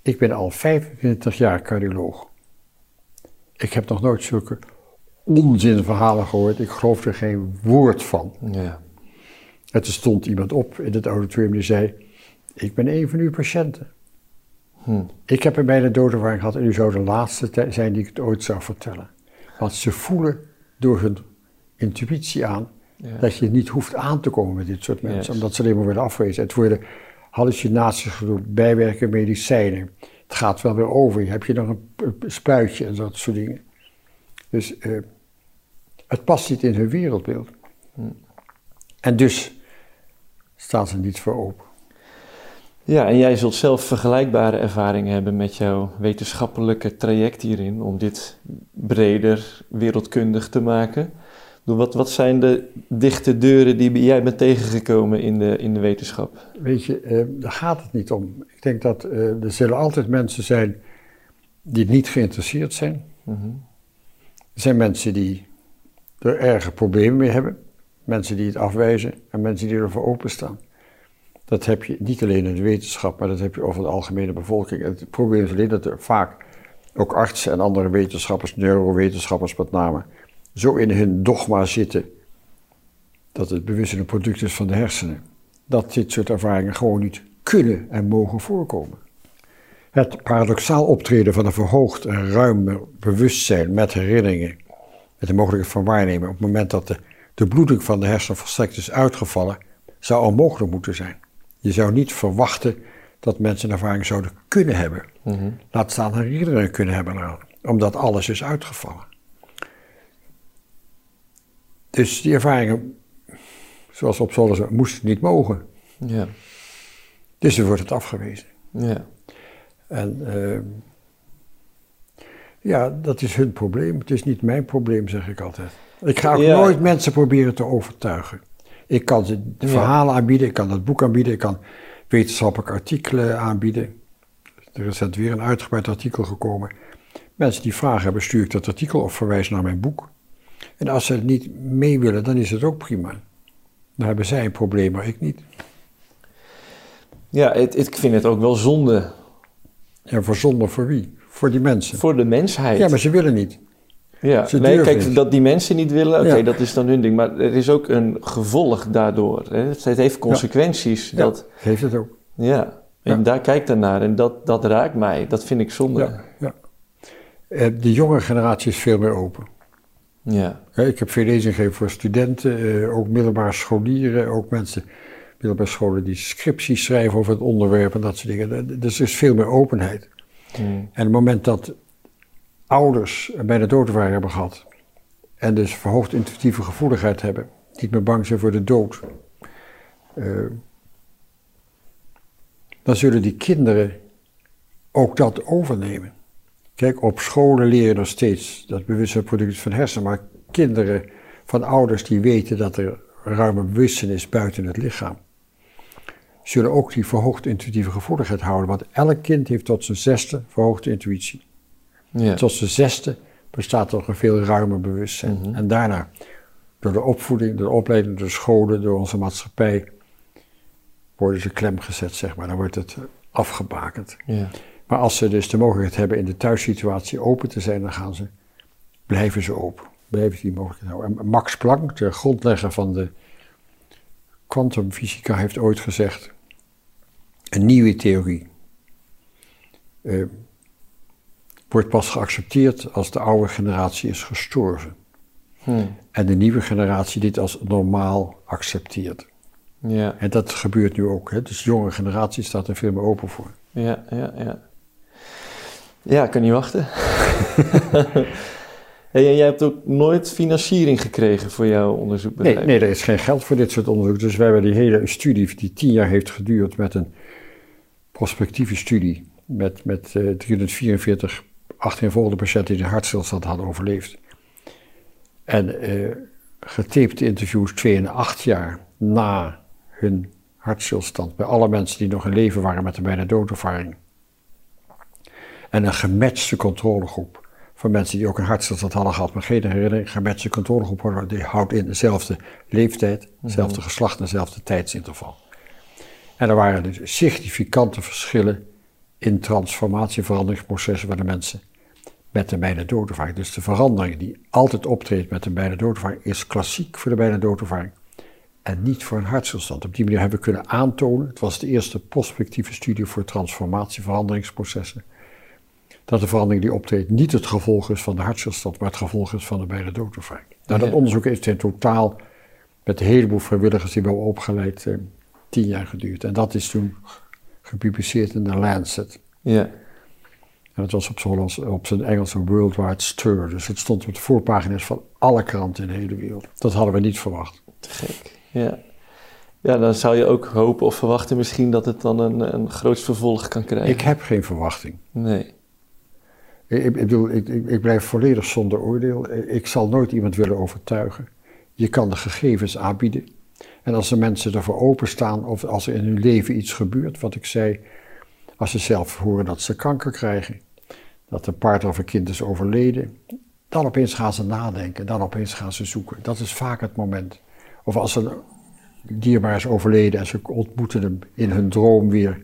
ik ben al vijfentwintig jaar cardioloog. Ik heb nog nooit zulke onzinverhalen gehoord. Ik geloof er geen woord van. Ja. En toen stond iemand op in het auditorium die zei: ik ben een van uw patiënten. Hm. Ik heb er bijna doodervaring gehad en u zou de laatste zijn die ik het ooit zou vertellen. Want ze voelen door hun intuïtie aan ja. dat je niet hoeft aan te komen met dit soort mensen. Yes. Omdat ze alleen maar worden afgewezen. Het worden hallucinaties gedoe, bijwerken, medicijnen. Het gaat wel weer over. Heb je nog een spuitje en dat soort dingen. Dus uh, het past niet in hun wereldbeeld. Hm. En dus staat er niet voor open. Ja, en jij zult zelf vergelijkbare ervaringen hebben met jouw wetenschappelijke traject hierin, om dit breder wereldkundig te maken. Wat, wat zijn de dichte deuren die jij bent tegengekomen in de, in de wetenschap? Weet je, uh, daar gaat het niet om. Ik denk dat uh, er zullen altijd mensen zijn die niet geïnteresseerd zijn. Mm-hmm. Er zijn mensen die er erge problemen mee hebben. Mensen die het afwijzen en mensen die ervoor openstaan. Dat heb je niet alleen in de wetenschap, maar dat heb je over de algemene bevolking. Het probleem is alleen dat er vaak ook artsen en andere wetenschappers, neurowetenschappers met name, zo in hun dogma zitten dat het bewustzijn een product is van de hersenen. Dat dit soort ervaringen gewoon niet kunnen en mogen voorkomen. Het paradoxaal optreden van een verhoogd en ruim bewustzijn met herinneringen, met de mogelijkheid van waarnemen, op het moment dat de, de bloeding van de hersenen volstrekt is uitgevallen, zou onmogelijk moeten zijn. Je zou niet verwachten dat mensen een ervaring zouden kunnen hebben. Mm-hmm. Laat staan herinneringen kunnen hebben eraan, omdat alles is uitgevallen. Dus die ervaringen, zoals op zo'n zijn, moesten niet mogen. Ja. Dus dan wordt het afgewezen. Ja. En uh, ja, dat is hun probleem. Het is niet mijn probleem, zeg ik altijd. Ik ga ook ja. nooit mensen proberen te overtuigen. Ik kan ze de verhalen ja. aanbieden, ik kan het boek aanbieden, ik kan wetenschappelijke artikelen aanbieden. Er is net weer een uitgebreid artikel gekomen. Mensen die vragen hebben, stuur ik dat artikel of verwijs naar mijn boek. En als ze het niet mee willen, dan is het ook prima. Dan hebben zij een probleem, maar ik niet. Ja, het, het, ik vind het ook wel zonde En voor zonde voor wie? Voor die mensen. Voor de mensheid. Ja, maar ze willen niet. Ja, nee, kijk, niet. Dat die mensen niet willen, oké, okay, ja. dat is dan hun ding. Maar er is ook een gevolg daardoor. Hè? Het heeft consequenties. Ja, dat ja, heeft het ook. Ja, en ja. daar kijk dan naar. En dat, dat raakt mij. Dat vind ik zonde. Ja, ja. De jonge generatie is veel meer open. Ja. Ik heb veel lezingen gegeven voor studenten, ook middelbare scholieren, ook mensen middelbare scholen die scripties schrijven over het onderwerp en dat soort dingen. Dus er is veel meer openheid. Hmm. En op het moment dat ouders bijna doodwaar hebben gehad en dus verhoogd intuïtieve gevoeligheid hebben, niet meer bang zijn voor de dood, uh, dan zullen die kinderen ook dat overnemen. Kijk, op scholen leer je nog steeds dat bewustzijn product van hersenen, maar kinderen van ouders die weten dat er ruime bewustzijn is buiten het lichaam, zullen ook die verhoogde intuïtieve gevoeligheid houden, want elk kind heeft tot zijn zesde verhoogde intuïtie. Ja. Tot zijn zesde bestaat toch een veel ruimer bewustzijn. Mm-hmm. En daarna, door de opvoeding, door de opleiding, door de scholen, door onze maatschappij, worden ze klem gezet, zeg maar. Dan wordt het afgebakend. Ja. Maar als ze dus de mogelijkheid hebben in de thuissituatie open te zijn, dan gaan ze, blijven ze open. Blijven ze die mogelijkheid houden. En Max Planck, de grondlegger van de kwantumfysica, heeft ooit gezegd, een nieuwe theorie Uh, wordt pas geaccepteerd als de oude generatie is gestorven. Hmm. En de nieuwe generatie dit als normaal accepteert. Ja. En dat gebeurt nu ook. Hè? Dus de jonge generatie staat er veel meer open voor. Ja, ja, ja. Ja, ik kan niet wachten. Hey, en jij hebt ook nooit financiering gekregen voor jouw onderzoek? Nee, nee, er is geen geld voor dit soort onderzoek. Dus wij hebben die hele studie, die tien jaar heeft geduurd, met een prospectieve studie, met, met uh, driehonderdvierenveertig achtereenvolgende patiënten die een hartstilstand hadden overleefd. En uh, getapte interviews twee en acht jaar na hun hartstilstand, bij alle mensen die nog in leven waren met een bijna doodervaring. En een gematchte controlegroep van mensen die ook een hartstilstand hadden gehad, maar geen herinnering. Een gematchte controlegroep die houdt in dezelfde leeftijd, dezelfde mm-hmm. geslacht en dezelfde tijdsinterval. En er waren dus significante verschillen in transformatieveranderingsprocessen van de mensen met de bijna doodervaring. Dus de verandering die altijd optreedt met een bijna doodervaring is klassiek voor de bijna doodervaring en niet voor een hartstilstand. Op die manier hebben we kunnen aantonen, het was de eerste prospectieve studie voor transformatieveranderingsprocessen, dat de verandering die optreedt niet het gevolg is van de hartstilstand, maar het gevolg is van de bijna doodervaring. Nou, dat onderzoek heeft in totaal met een heleboel vrijwilligers die we hebben opgeleid eh, tien jaar geduurd. En dat is toen gepubliceerd in The Lancet. Ja. En dat was op zijn, Hollands, op zijn Engels een worldwide stir. Dus het stond op de voorpagina's van alle kranten in de hele wereld. Dat hadden we niet verwacht. Te gek, ja. Ja, dan zou je ook hopen of verwachten misschien dat het dan een, een groot vervolg kan krijgen. Ik heb geen verwachting. Nee. Ik, ik bedoel, ik, ik blijf volledig zonder oordeel. Ik zal nooit iemand willen overtuigen. Je kan de gegevens aanbieden. En als de mensen ervoor openstaan of als er in hun leven iets gebeurt, wat ik zei, als ze zelf horen dat ze kanker krijgen, dat een partner of een kind is overleden, dan opeens gaan ze nadenken, dan opeens gaan ze zoeken. Dat is vaak het moment. Of als een dierbaar is overleden en ze ontmoeten hem in hun droom weer,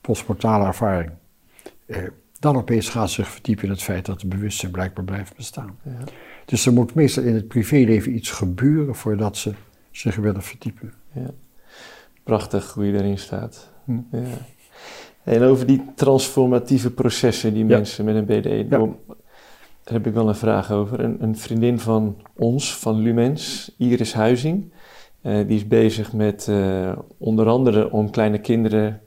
postmortale ervaring, eh, dan opeens gaan ze zich verdiepen in het feit dat het bewustzijn blijkbaar blijft bestaan. Ja. Dus er moet meestal in het privéleven iets gebeuren voordat ze zich willen verdiepen. Ja. Prachtig hoe je erin staat. Hm. Ja. En over die transformatieve processen, die ja. mensen met een B D, ja. door, daar heb ik wel een vraag over. Een, een vriendin van ons, van Lumens, Iris Huizing, uh, die is bezig met uh, onder andere om kleine kinderen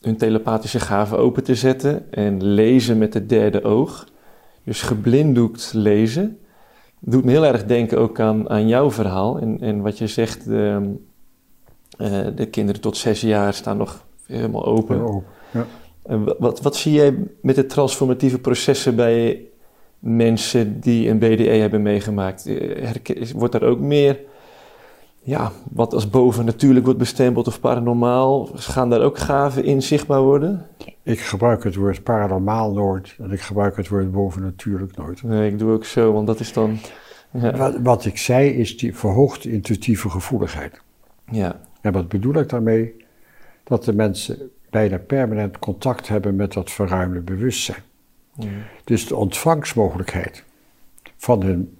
hun telepathische gaven open te zetten en lezen met het derde oog. Dus geblinddoekt lezen. Doet me heel erg denken ook aan, aan jouw verhaal en, en wat je zegt, de, de kinderen tot zes jaar staan nog helemaal open. Ja, open. Ja. En wat, wat zie jij met de transformatieve processen bij mensen die een B D E hebben meegemaakt? Wordt er ook meer, ja, wat als bovennatuurlijk wordt bestempeld of paranormaal? Gaan daar ook gaven in zichtbaar worden? Ik gebruik het woord paranormaal nooit en ik gebruik het woord bovennatuurlijk nooit. Nee, ik doe ook zo, want dat is dan... Ja. Wat, wat ik zei is die verhoogde intuïtieve gevoeligheid. Ja. En wat bedoel ik daarmee? Dat de mensen bijna permanent contact hebben met dat verruimde bewustzijn. Ja. Dus de ontvangstmogelijkheid van hun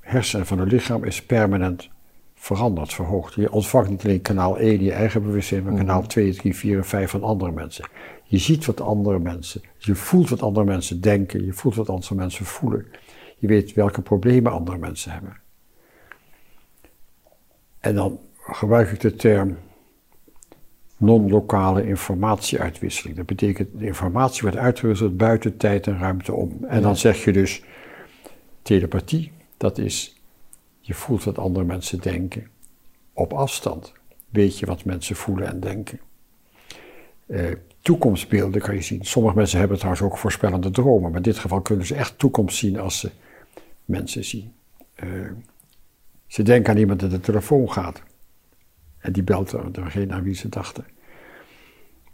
hersen en van hun lichaam is permanent veranderd, verhoogd. Je ontvangt niet alleen kanaal één, je eigen bewustzijn, maar ja. kanaal twee, drie, vier en vijf van andere mensen. Je ziet wat andere mensen, je voelt wat andere mensen denken, je voelt wat andere mensen voelen. Je weet welke problemen andere mensen hebben. En dan gebruik ik de term non-lokale informatieuitwisseling. Dat betekent, de informatie wordt uitgewisseld buiten tijd en ruimte om. En ja. dan zeg je dus, telepathie, dat is, je voelt wat andere mensen denken. Op afstand weet je wat mensen voelen en denken. Uh, toekomstbeelden kan je zien. Sommige mensen hebben trouwens ook voorspellende dromen, maar in dit geval kunnen ze echt toekomst zien als ze mensen zien. Uh, ze denken aan iemand die de telefoon gaat. En die belt er geen aan wie ze dachten.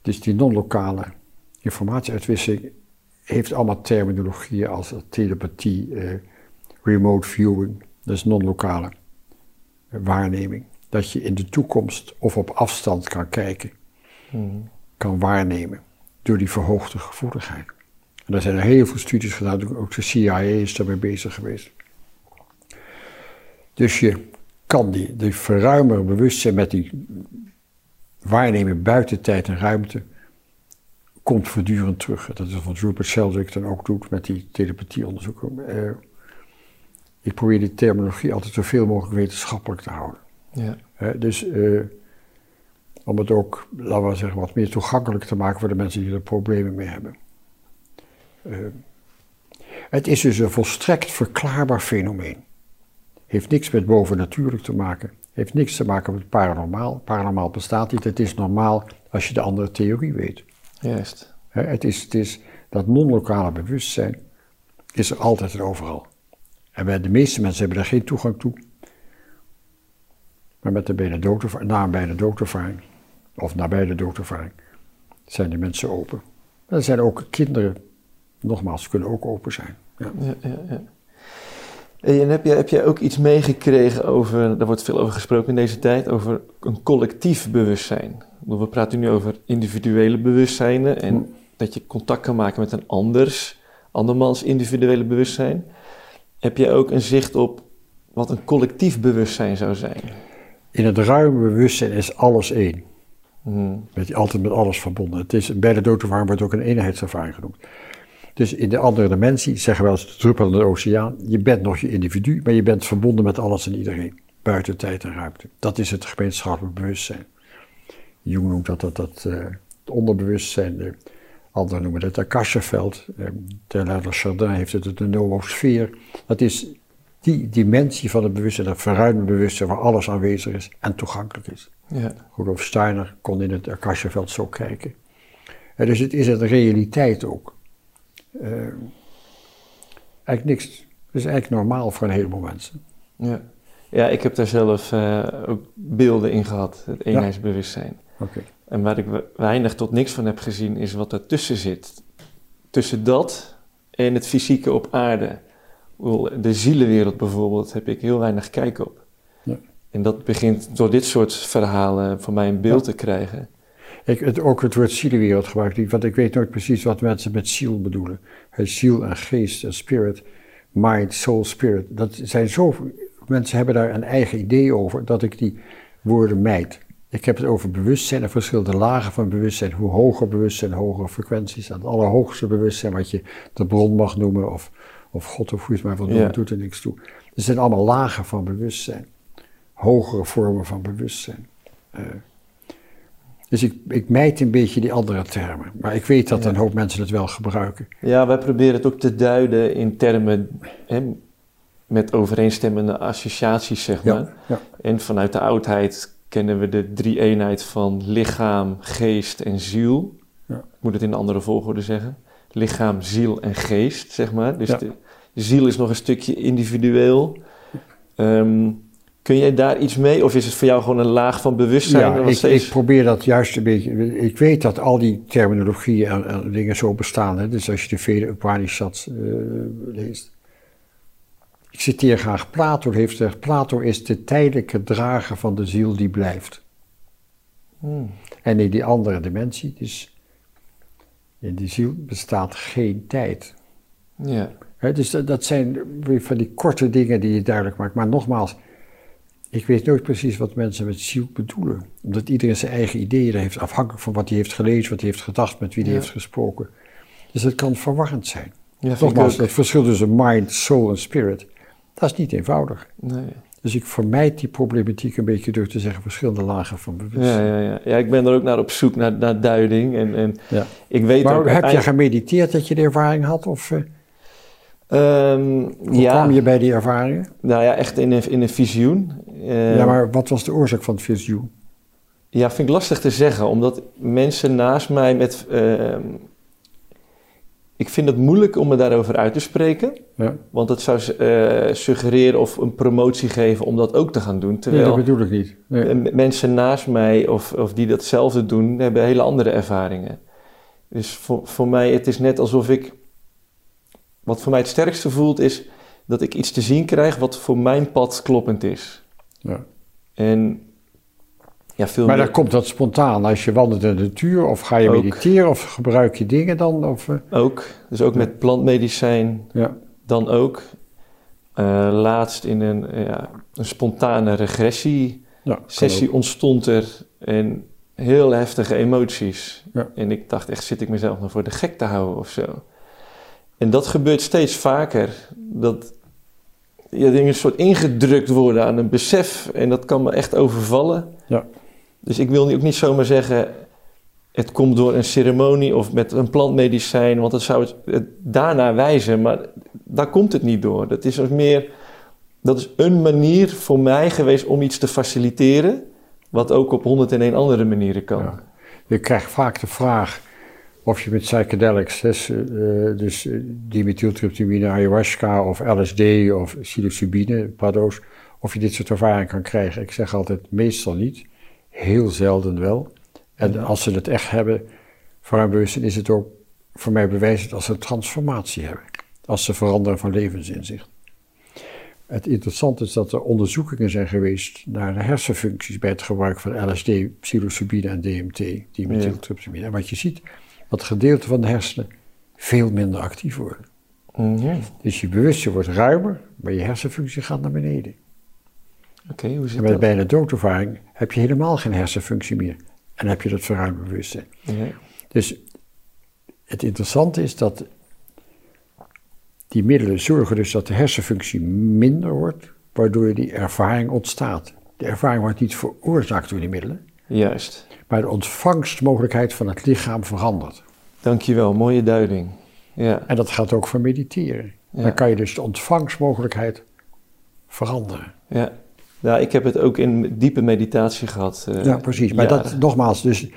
Dus die non-lokale informatieuitwisseling heeft allemaal terminologieën als telepathie, uh, remote viewing. Dat is non-lokale waarneming. Dat je in de toekomst of op afstand kan kijken, mm. kan waarnemen door die verhoogde gevoeligheid. En daar zijn er heel veel studies gedaan, ook de C I A is daarmee bezig geweest. Dus je kan die, die verruimere bewustzijn met die waarnemen buiten tijd en ruimte, komt voortdurend terug. Dat is wat Rupert Sheldrake dan ook doet met die telepathieonderzoeken. Uh, ik probeer die terminologie altijd zoveel mogelijk wetenschappelijk te houden. Ja. Uh, dus uh, om het ook, laten we zeggen, wat meer toegankelijk te maken voor de mensen die er problemen mee hebben. Uh, het is dus een volstrekt verklaarbaar fenomeen. Heeft niks met bovennatuurlijk te maken. Heeft niks te maken met paranormaal. Paranormaal bestaat niet. Het is normaal als je de andere theorie weet. Juist. Het is, het is dat non-lokale bewustzijn is er altijd en overal. En de meeste mensen hebben daar geen toegang toe. Maar met de bijna doodervaring, na een bijna doodervaring, of nabij de doodervaring, zijn de mensen open. En er zijn ook kinderen, nogmaals, kunnen ook open zijn. Ja, ja, ja. ja. En heb jij, heb jij ook iets meegekregen over, daar wordt veel over gesproken in deze tijd, over een collectief bewustzijn? We praten nu over individuele bewustzijnen en hmm. dat je contact kan maken met een anders, andermans individuele bewustzijn. Heb jij ook een zicht op wat een collectief bewustzijn zou zijn? In het ruime bewustzijn is alles één. Hmm. Met, altijd met alles verbonden. Het is, bij de doodervaring wordt ook een eenheidservaring genoemd. Dus in de andere dimensie, zeggen we als de druppel in de oceaan, je bent nog je individu, maar je bent verbonden met alles en iedereen. Buiten tijd en ruimte. Dat is het gemeenschappelijk bewustzijn. Jung noemt dat, dat, dat uh, het onderbewustzijn, de anderen noemen dat het akasjeveld. Uh, Teilhard de Chardin heeft het de novosfeer. Dat is die dimensie van het bewustzijn, dat verruimde bewustzijn waar alles aanwezig is en toegankelijk is. Ja. Rudolf Steiner kon in het akasjeveld zo kijken. Uh, dus het is een realiteit ook. Uh, eigenlijk niks. Dat is eigenlijk normaal voor een heleboel mensen. Ja, ja ik heb daar zelf uh, ook beelden in gehad, het eenheidsbewustzijn. Ja. Okay. En waar ik weinig tot niks van heb gezien is wat ertussen zit. Tussen dat en het fysieke op aarde. De zielenwereld bijvoorbeeld heb ik heel weinig kijk op. Ja. En dat begint door dit soort verhalen voor mij een beeld ja. te krijgen. Ik, het, ook het woord zielenwereld gebruikt, want ik weet nooit precies wat mensen met ziel bedoelen. Ziel en geest en spirit, mind, soul, spirit. Dat zijn zo, mensen hebben daar een eigen idee over dat ik die woorden mijd. Ik heb het over bewustzijn en verschillende lagen van bewustzijn. Hoe hoger bewustzijn, hogere frequenties. Het allerhoogste bewustzijn wat je de bron mag noemen of, of God of hoe je het maar wil noemen, ja. doet er niks toe. Er zijn allemaal lagen van bewustzijn. Hogere vormen van bewustzijn. Uh, Dus ik, ik mijd een beetje die andere termen. Maar ik weet dat ja. een hoop mensen het wel gebruiken. Ja, wij proberen het ook te duiden in termen hè, met overeenstemmende associaties, zeg maar. Ja, ja. En vanuit de oudheid kennen we de drie eenheid van lichaam, geest en ziel. Ja. Ik moet het in een andere volgorde zeggen. Lichaam, ziel en geest, zeg maar. Dus ja. de, de ziel is nog een stukje individueel. Um, Kun jij daar iets mee? Of is het voor jou gewoon een laag van bewustzijn? Ja, ik, steeds... ik probeer dat juist een beetje... Ik weet dat al die terminologieën en, en dingen zo bestaan. Hè? Dus als je de Veda Upanishads uh, leest. Ik citeer graag Plato. Heeft gezegd, Plato is de tijdelijke drager van de ziel die blijft. Hmm. En in die andere dimensie. Dus In die ziel bestaat geen tijd. Ja. He, dus dat, dat zijn weer van die korte dingen die je duidelijk maakt. Maar nogmaals, ik weet nooit precies wat mensen met ziel bedoelen. Omdat iedereen zijn eigen ideeën heeft, afhankelijk van wat hij heeft gelezen, wat hij heeft gedacht, met wie hij ja. heeft gesproken. Dus dat kan verwarrend zijn. Ja, nogmaals, het verschil tussen mind, soul en spirit, dat is niet eenvoudig. Nee. Dus ik vermijd die problematiek een beetje door te zeggen verschillende lagen van bewustzijn. Ja, ja, ja. ja ik ben er ook naar op zoek, naar, naar duiding. En, en ja. ik weet maar ook, heb uiteindelijk... je gemediteerd dat je de ervaring had? Of, uh, um, hoe ja. kwam je bij die ervaringen? Nou ja, echt in een, in een visioen. Uh, ja, maar wat was de oorzaak van het visioen? Ja, vind ik lastig te zeggen, omdat mensen naast mij met... Uh, Ik vind het moeilijk om me daarover uit te spreken. Ja. Want dat zou uh, suggereren of een promotie geven om dat ook te gaan doen. Terwijl nee, dat bedoel ik niet. Nee. Mensen naast mij of, of die datzelfde doen, hebben hele andere ervaringen. Dus voor, voor mij, het is net alsof ik... Wat voor mij het sterkste voelt is dat ik iets te zien krijg wat voor mijn pad kloppend is. Ja. En... Ja, veel maar meer. Dan komt dat spontaan. Als je wandelt in de natuur of ga je ook. mediteren of gebruik je dingen dan? Of, uh... Ook. Dus ook ja. met plantmedicijn ja. dan ook. Uh, laatst in een, ja, een spontane regressie ja, sessie ontstond er en heel heftige emoties. Ja. En ik dacht echt, zit ik mezelf nou voor de gek te houden of zo? En dat gebeurt steeds vaker. Dat ja, dingen een soort ingedrukt worden aan een besef en dat kan me echt overvallen. Ja. Dus ik wil ook niet zomaar zeggen, het komt door een ceremonie of met een plantmedicijn, want dat zou het, het daarna wijzen, maar daar komt het niet door. Dat is, meer, dat is een manier voor mij geweest om iets te faciliteren, wat ook op honderd en één andere manieren kan. Ja. Je krijgt vaak de vraag of je met psychedelics, dus, uh, dus dimethyltryptamine, ayahuasca of L S D of psilocybine, paddo's, of je dit soort ervaring kan krijgen. Ik zeg altijd, meestal niet. Heel zelden wel. En ja. als ze het echt hebben, voor hun bewustzijn is het ook voor mij bewijzend als ze een transformatie hebben. Als ze veranderen van levensinzicht. Het interessante is dat er onderzoekingen zijn geweest naar de hersenfuncties bij het gebruik van L S D, psilocybine en D M T, dimethyltryptamine. Ja. En wat je ziet, dat gedeelte van de hersenen veel minder actief worden. Ja. Dus je bewustzijn wordt ruimer, maar je hersenfunctie gaat naar beneden. Okay, hoe zit en met dat? Bij de doodervaring heb je helemaal geen hersenfunctie meer. En heb je dat verruimd bewustzijn. Okay. Dus het interessante is dat die middelen zorgen dus dat de hersenfunctie minder wordt, waardoor die ervaring ontstaat. De ervaring wordt niet veroorzaakt door die middelen. Juist. Maar de ontvangstmogelijkheid van het lichaam verandert. Dankjewel, mooie duiding. Ja. En dat gaat ook voor mediteren. Ja. Dan kan je dus de ontvangstmogelijkheid veranderen. Ja. Ja, ik heb het ook in diepe meditatie gehad. Uh, ja, precies. Maar jaren. dat, nogmaals, dus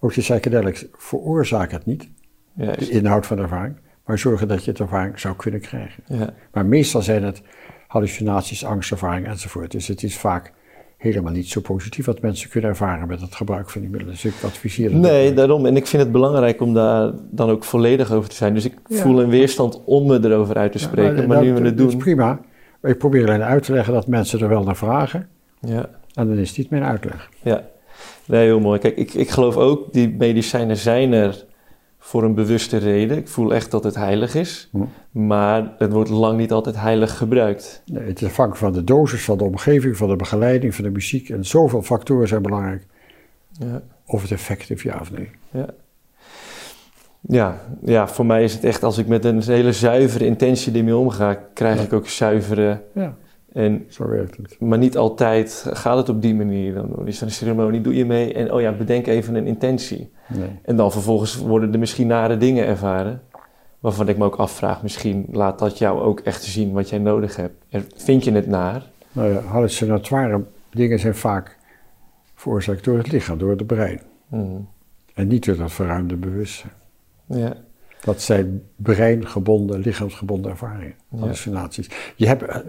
ook de psychedelics veroorzaken het niet. Juist. De inhoud van de ervaring. Maar zorgen dat je het ervaring zou kunnen krijgen. Ja. Maar meestal zijn het hallucinaties, angstervaringen enzovoort. Dus het is vaak helemaal niet zo positief wat mensen kunnen ervaren met het gebruik van die middelen. Dus ik adviseer dat. Nee, ook. Daarom. En ik vind het belangrijk om daar dan ook volledig over te zijn. Dus ik ja. voel een weerstand om me erover uit te spreken. Ja, maar maar dat, nu we het doen... Dat is prima. Ik probeer alleen uit te leggen dat mensen er wel naar vragen. Ja. En dan is dit mijn uitleg. Ja, nee, heel mooi. Kijk, ik, ik geloof ook, die medicijnen zijn er voor een bewuste reden. Ik voel echt dat het heilig is. Hm. Maar het wordt lang niet altijd heilig gebruikt. Nee, het is afhankelijk van de dosis, van de omgeving, van de begeleiding, van de muziek. En zoveel factoren zijn belangrijk. Ja. Of het effect heeft, ja of nee. Ja. Ja, ja, voor mij is het echt, als ik met een hele zuivere intentie ermee omga, krijg ja. ik ook zuivere... Ja, en, zo werkt het. Maar niet altijd gaat het op die manier. Dan is er een ceremonie, doe je mee en oh ja, bedenk even een intentie. Nee. En dan vervolgens worden er misschien nare dingen ervaren, waarvan ik me ook afvraag, misschien laat dat jou ook echt zien wat jij nodig hebt. En vind je het naar? Nou ja, hallucinatoire dingen zijn vaak veroorzaakt door het lichaam, door het brein. Mm. En niet door dat verruimde bewustzijn. Ja. Dat zijn breingebonden, lichaamsgebonden ervaringen, ja. hallucinaties. Je hebt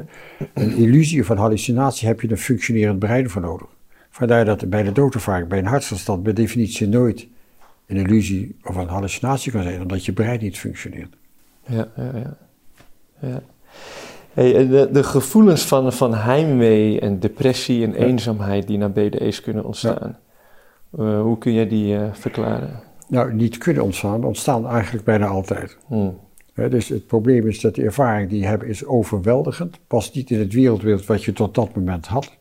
een illusie van hallucinatie, heb je een functionerend brein voor nodig. Vandaar dat bij de doodervaring, bij een hartstilstand, bij definitie nooit een illusie of een hallucinatie kan zijn, omdat je brein niet functioneert. Ja, ja, ja. ja. Hey, de, de gevoelens van, van heimwee en depressie en ja. eenzaamheid die na B D E's kunnen ontstaan, ja. uh, hoe kun jij die uh, verklaren? nou niet kunnen ontstaan, ontstaan eigenlijk bijna altijd. Hmm. He, dus het probleem is dat de ervaring die je hebt is overweldigend, past niet in het wereldbeeld wat je tot dat moment had.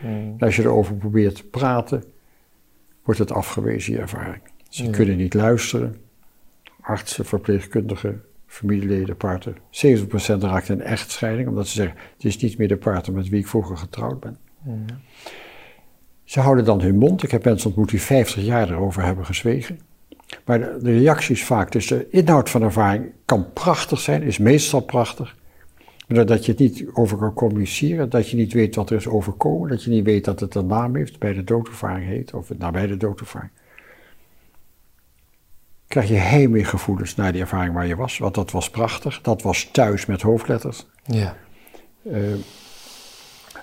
Hmm. Als je erover probeert te praten, wordt het afgewezen, je ervaring. Ze hmm. kunnen niet luisteren. Artsen, verpleegkundigen, familieleden, partner. zeventig procent raakt in echtscheiding, omdat ze zeggen, het is niet meer de partner met wie ik vroeger getrouwd ben. Hmm. Ze houden dan hun mond. Ik heb mensen ontmoet die vijftig jaar erover hebben gezwegen. Maar de, de reactie is vaak, dus de inhoud van ervaring kan prachtig zijn, is meestal prachtig. Maar dat je het niet over kan communiceren, dat je niet weet wat er is overkomen, dat je niet weet dat het een naam heeft, bij de doodervaring heet, of nabij de doodervaring. Krijg je heimwee gevoelens naar die ervaring waar je was, want dat was prachtig, dat was thuis met hoofdletters. Ja. Uh,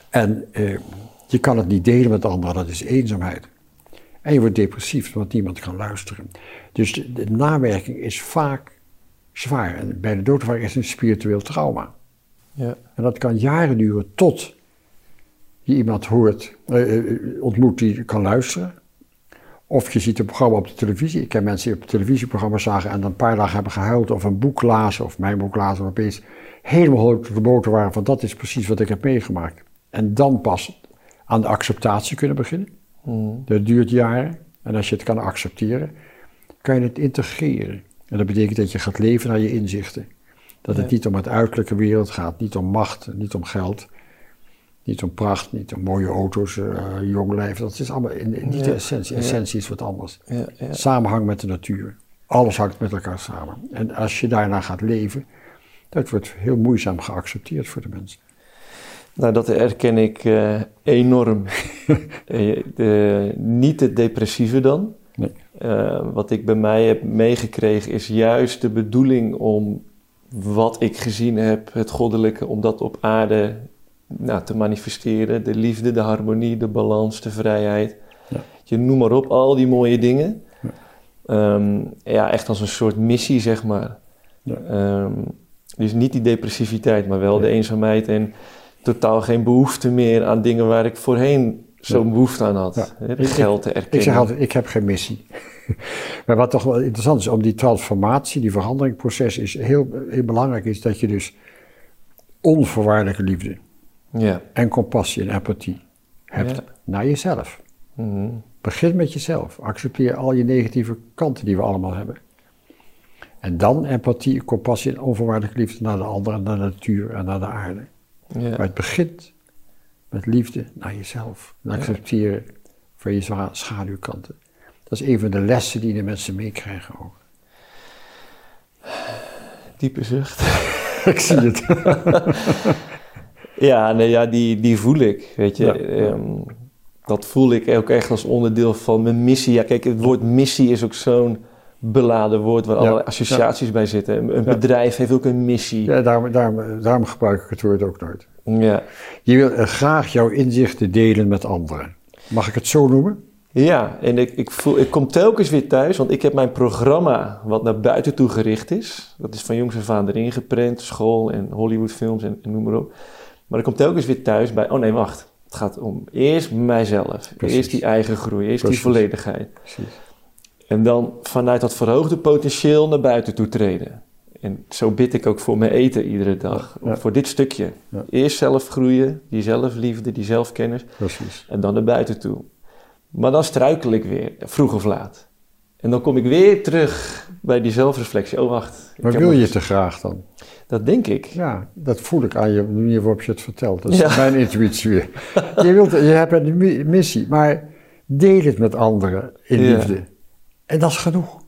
en uh, je kan het niet delen met anderen, dat is eenzaamheid. En je wordt depressief, want niemand kan luisteren. Dus de, de nawerking is vaak zwaar. En bij de doodervaring is het een spiritueel trauma. Ja. En dat kan jaren duren tot je iemand hoort, eh, ontmoet die kan luisteren. Of je ziet een programma op de televisie. Ik ken mensen die op televisieprogramma's zagen en dan een paar dagen hebben gehuild of een boek lazen of mijn boek lazen. Of opeens helemaal verboten waren van dat is precies wat ik heb meegemaakt. En dan pas aan de acceptatie kunnen beginnen. Mm. Dat duurt jaren. En als je het kan accepteren, kan je het integreren. En dat betekent dat je gaat leven naar je inzichten. Dat het ja. niet om het uiterlijke wereld gaat, niet om macht, niet om geld, niet om pracht, niet om mooie auto's, uh, jong lijf. Dat is allemaal in, in, niet ja. de essentie. Essentie ja. is wat anders. Ja, ja. Samenhang met de natuur. Alles hangt met elkaar samen. En als je daarna gaat leven, dat wordt heel moeizaam geaccepteerd voor de mensen. Nou, dat herken ik uh, enorm. uh, de, niet het depressieve dan. Nee. Uh, wat ik bij mij heb meegekregen is juist de bedoeling om wat ik gezien heb, het goddelijke, om dat op aarde nou, te manifesteren. De liefde, de harmonie, de balans, de vrijheid. Ja. Je noem maar op, al die mooie dingen. Ja, um, ja echt als een soort missie, zeg maar. Ja. Um, dus niet die depressiviteit, maar wel ja. de eenzaamheid en totaal geen behoefte meer aan dingen waar ik voorheen zo'n ja. behoefte aan had. Ja. He, geld te erkennen. Ik zeg altijd, ik heb geen missie. Maar wat toch wel interessant is, om die transformatie, die veranderingproces is heel, heel belangrijk is dat je dus onvoorwaardelijke liefde ja. en compassie en empathie hebt ja. naar jezelf. Mm-hmm. Begin met jezelf. Accepteer al je negatieve kanten die we allemaal hebben. En dan empathie, compassie en onvoorwaardelijke liefde naar de ander, naar de natuur en naar de aarde. Ja. Maar het begint met liefde naar jezelf. En accepteren ja. van je schaduwkanten. Dat is een van de lessen die de mensen meekrijgen ook. Diepe zucht. Ik zie het. ja, nee, ja die, die voel ik, weet je. Ja, ja. Um, dat voel ik ook echt als onderdeel van mijn missie. Ja, kijk, het woord missie is ook zo'n beladen woord waar ja, allerlei associaties ja. bij zitten. Een, een ja. bedrijf heeft ook een missie. Ja, daarom, daarom, daarom gebruik ik het woord ook nooit. Ja. Je wil graag jouw inzichten delen met anderen. Mag ik het zo noemen? Ja, en ik, ik, voel, ik kom telkens weer thuis, want ik heb mijn programma wat naar buiten toe gericht is. Dat is van jongs af aan erin geprent, school en Hollywoodfilms en, en noem maar op. Maar ik kom telkens weer thuis bij, oh nee, wacht. Het gaat om eerst mijzelf, Precies. eerst die eigen groei, eerst Precies. die volledigheid. Precies. En dan vanuit dat verhoogde potentieel naar buiten toe treden. En zo bid ik ook voor mijn eten iedere dag. Ja, ja. Voor dit stukje. Ja. Eerst zelf groeien, die zelfliefde, die zelfkennis. Precies. En dan naar buiten toe. Maar dan struikel ik weer, vroeg of laat. En dan kom ik weer terug bij die zelfreflectie. Oh, wacht. Maar wil je te graag dan? Dat denk ik. Ja, dat voel ik aan je manier waarop je het vertelt. Dat is ja. mijn intuïtie weer. je, wilt, je hebt een missie, maar deel het met anderen in ja. liefde. En dat is genoeg.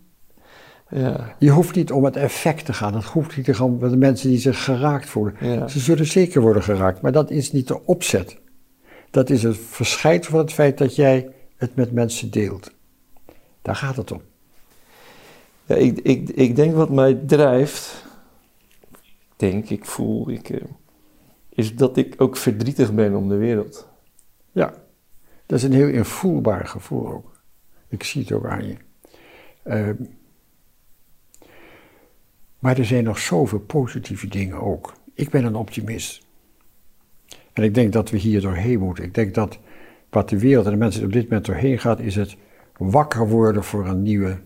Ja. Je hoeft niet om het effect te gaan. Dat hoeft niet te gaan met de mensen die zich geraakt voelen. Ja. Ze zullen zeker worden geraakt, maar dat is niet de opzet. Dat is het verschijnsel van het feit dat jij het met mensen deelt. Daar gaat het om. Ja, ik, ik, ik denk wat mij drijft, ik denk, ik voel, ik, uh, is dat ik ook verdrietig ben om de wereld. Ja, dat is een heel invoelbaar gevoel ook. Ik zie het ook aan je. Uh, maar er zijn nog zoveel positieve dingen ook. Ik ben een optimist. En ik denk dat we hier doorheen moeten. Ik denk dat wat de wereld en de mensen op dit moment doorheen gaat, is het wakker worden voor een nieuwe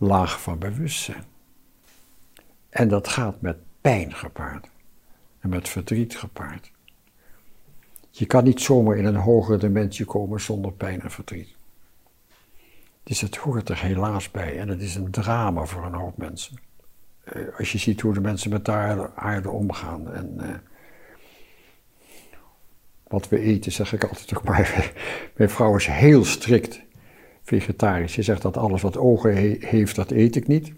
laag van bewustzijn. En dat gaat met pijn gepaard en met verdriet gepaard. Je kan niet zomaar in een hogere dimensie komen zonder pijn en verdriet. Dus dat hoort er helaas bij en het is een drama voor een hoop mensen. Als je ziet hoe de mensen met de aarde, aarde omgaan en uh, wat we eten, zeg ik altijd ook maar. Mijn vrouw is heel strikt vegetarisch. Ze zegt dat alles wat ogen he, heeft, dat eet ik niet.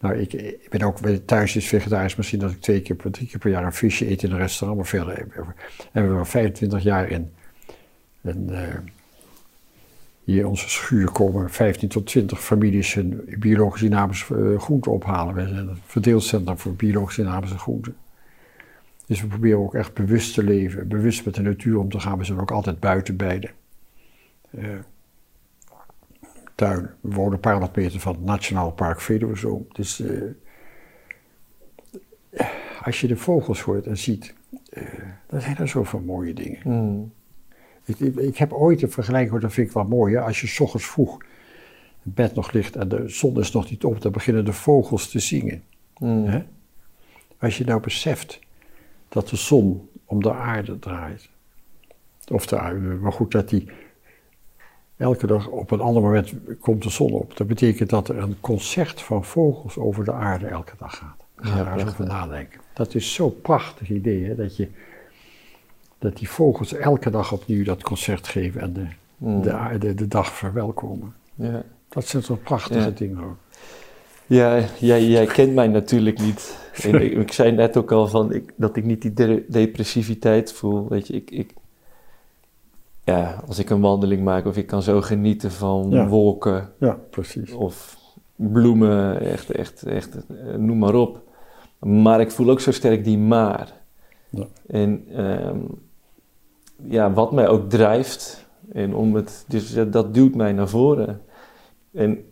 Nou, ik, ik ben ook thuis is vegetarisch, misschien dat ik twee keer per, drie keer per jaar een visje eet in een restaurant, maar verder hebben we al vijfentwintig jaar in. En, uh, hier in onze schuur komen vijftien tot twintig families hun biologisch dynamische groenten ophalen. We zijn een verdeelcentrum voor biologisch dynamische groenten. Dus we proberen ook echt bewust te leven, bewust met de natuur om te gaan. We zijn ook altijd buiten bij de uh, tuin. We wonen een paar honderd meter van het Nationaal Park Veluwezoom. Dus uh, als je de vogels hoort en ziet, uh, dan zijn er zoveel mooie dingen. Mm. Ik, ik, ik heb ooit een vergelijking gehoord, dat vind ik wel mooi. Hè? Als je 's ochtends vroeg het bed nog ligt en de zon is nog niet op, dan beginnen de vogels te zingen. Mm. Hè? Als je nou beseft dat de zon om de aarde draait, of de aarde, maar goed, dat die elke dag op een ander moment komt de zon op. Dat betekent dat er een concert van vogels over de aarde elke dag gaat. Ga ja, daar eens over nadenken. Dat is zo'n prachtig idee, hè? Dat je... dat die vogels elke dag opnieuw dat concert geven en de, mm. de, de, de dag verwelkomen. Ja. Dat zijn zo'n prachtige ja. dingen hoor. Ja, jij, jij kent mij natuurlijk niet. ik, ik zei net ook al van ik, dat ik niet die de, depressiviteit voel. Weet je, ik, ik, ja, als ik een wandeling maak of ik kan zo genieten van ja. wolken. Ja, precies. Of bloemen, echt, echt, echt, noem maar op. Maar ik voel ook zo sterk die maar. Ja. En um, ja, wat mij ook drijft, en om het, dus dat, dat duwt mij naar voren. En,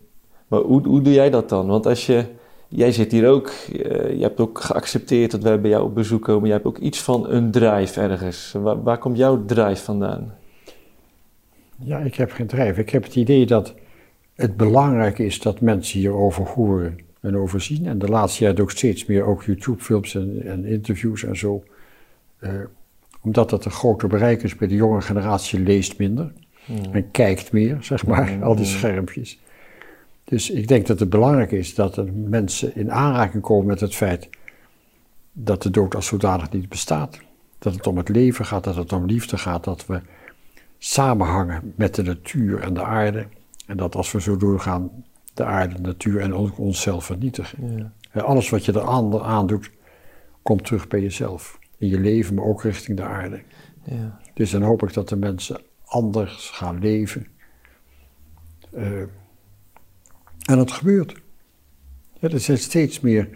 maar hoe, hoe doe jij dat dan? Want als je, jij zit hier ook, uh, je hebt ook geaccepteerd dat wij bij jou op bezoek komen. Jij hebt ook iets van een drijf ergens. Waar, waar komt jouw drijf vandaan? Ja, ik heb geen drijf. Ik heb het idee dat het belangrijk is dat mensen hierover horen en overzien. En de laatste jaren ook steeds meer ook YouTube-films en, en interviews en zo. Uh, omdat dat een groter bereik is bij de jonge generatie, leest minder mm. en kijkt meer, zeg maar, mm. al die schermpjes. Dus ik denk dat het belangrijk is dat er mensen in aanraking komen met het feit dat de dood als zodanig niet bestaat. Dat het om het leven gaat, dat het om liefde gaat, dat we samenhangen met de natuur en de aarde. En dat als we zo doorgaan, de aarde, de natuur en ook onszelf vernietigen. Ja. Alles wat je er ander aandoet, komt terug bij jezelf. In je leven, maar ook richting de aarde. Ja. Dus dan hoop ik dat de mensen anders gaan leven. Uh, en dat gebeurt. Ja, er zijn steeds meer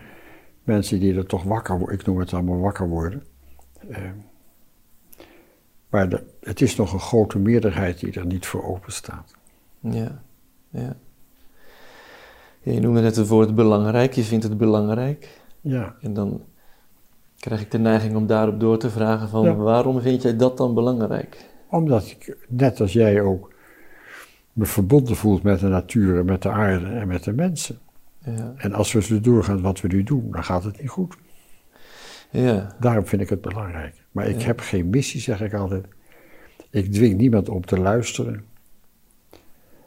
mensen die er toch wakker worden. Ik noem het allemaal wakker worden. Uh, maar de, het is nog een grote meerderheid die er niet voor open staat. Ja, ja. Ja, je noemde net het woord belangrijk, je vindt het belangrijk. Ja. En dan krijg ik de neiging om daarop door te vragen van ja. waarom vind jij dat dan belangrijk? Omdat ik, net als jij ook, me verbonden voelt met de natuur en met de aarde en met de mensen. Ja. En als we zo doorgaan wat we nu doen, dan gaat het niet goed. Ja. Daarom vind ik het belangrijk. Maar ik ja. heb geen missie, zeg ik altijd. Ik dwing niemand om te luisteren.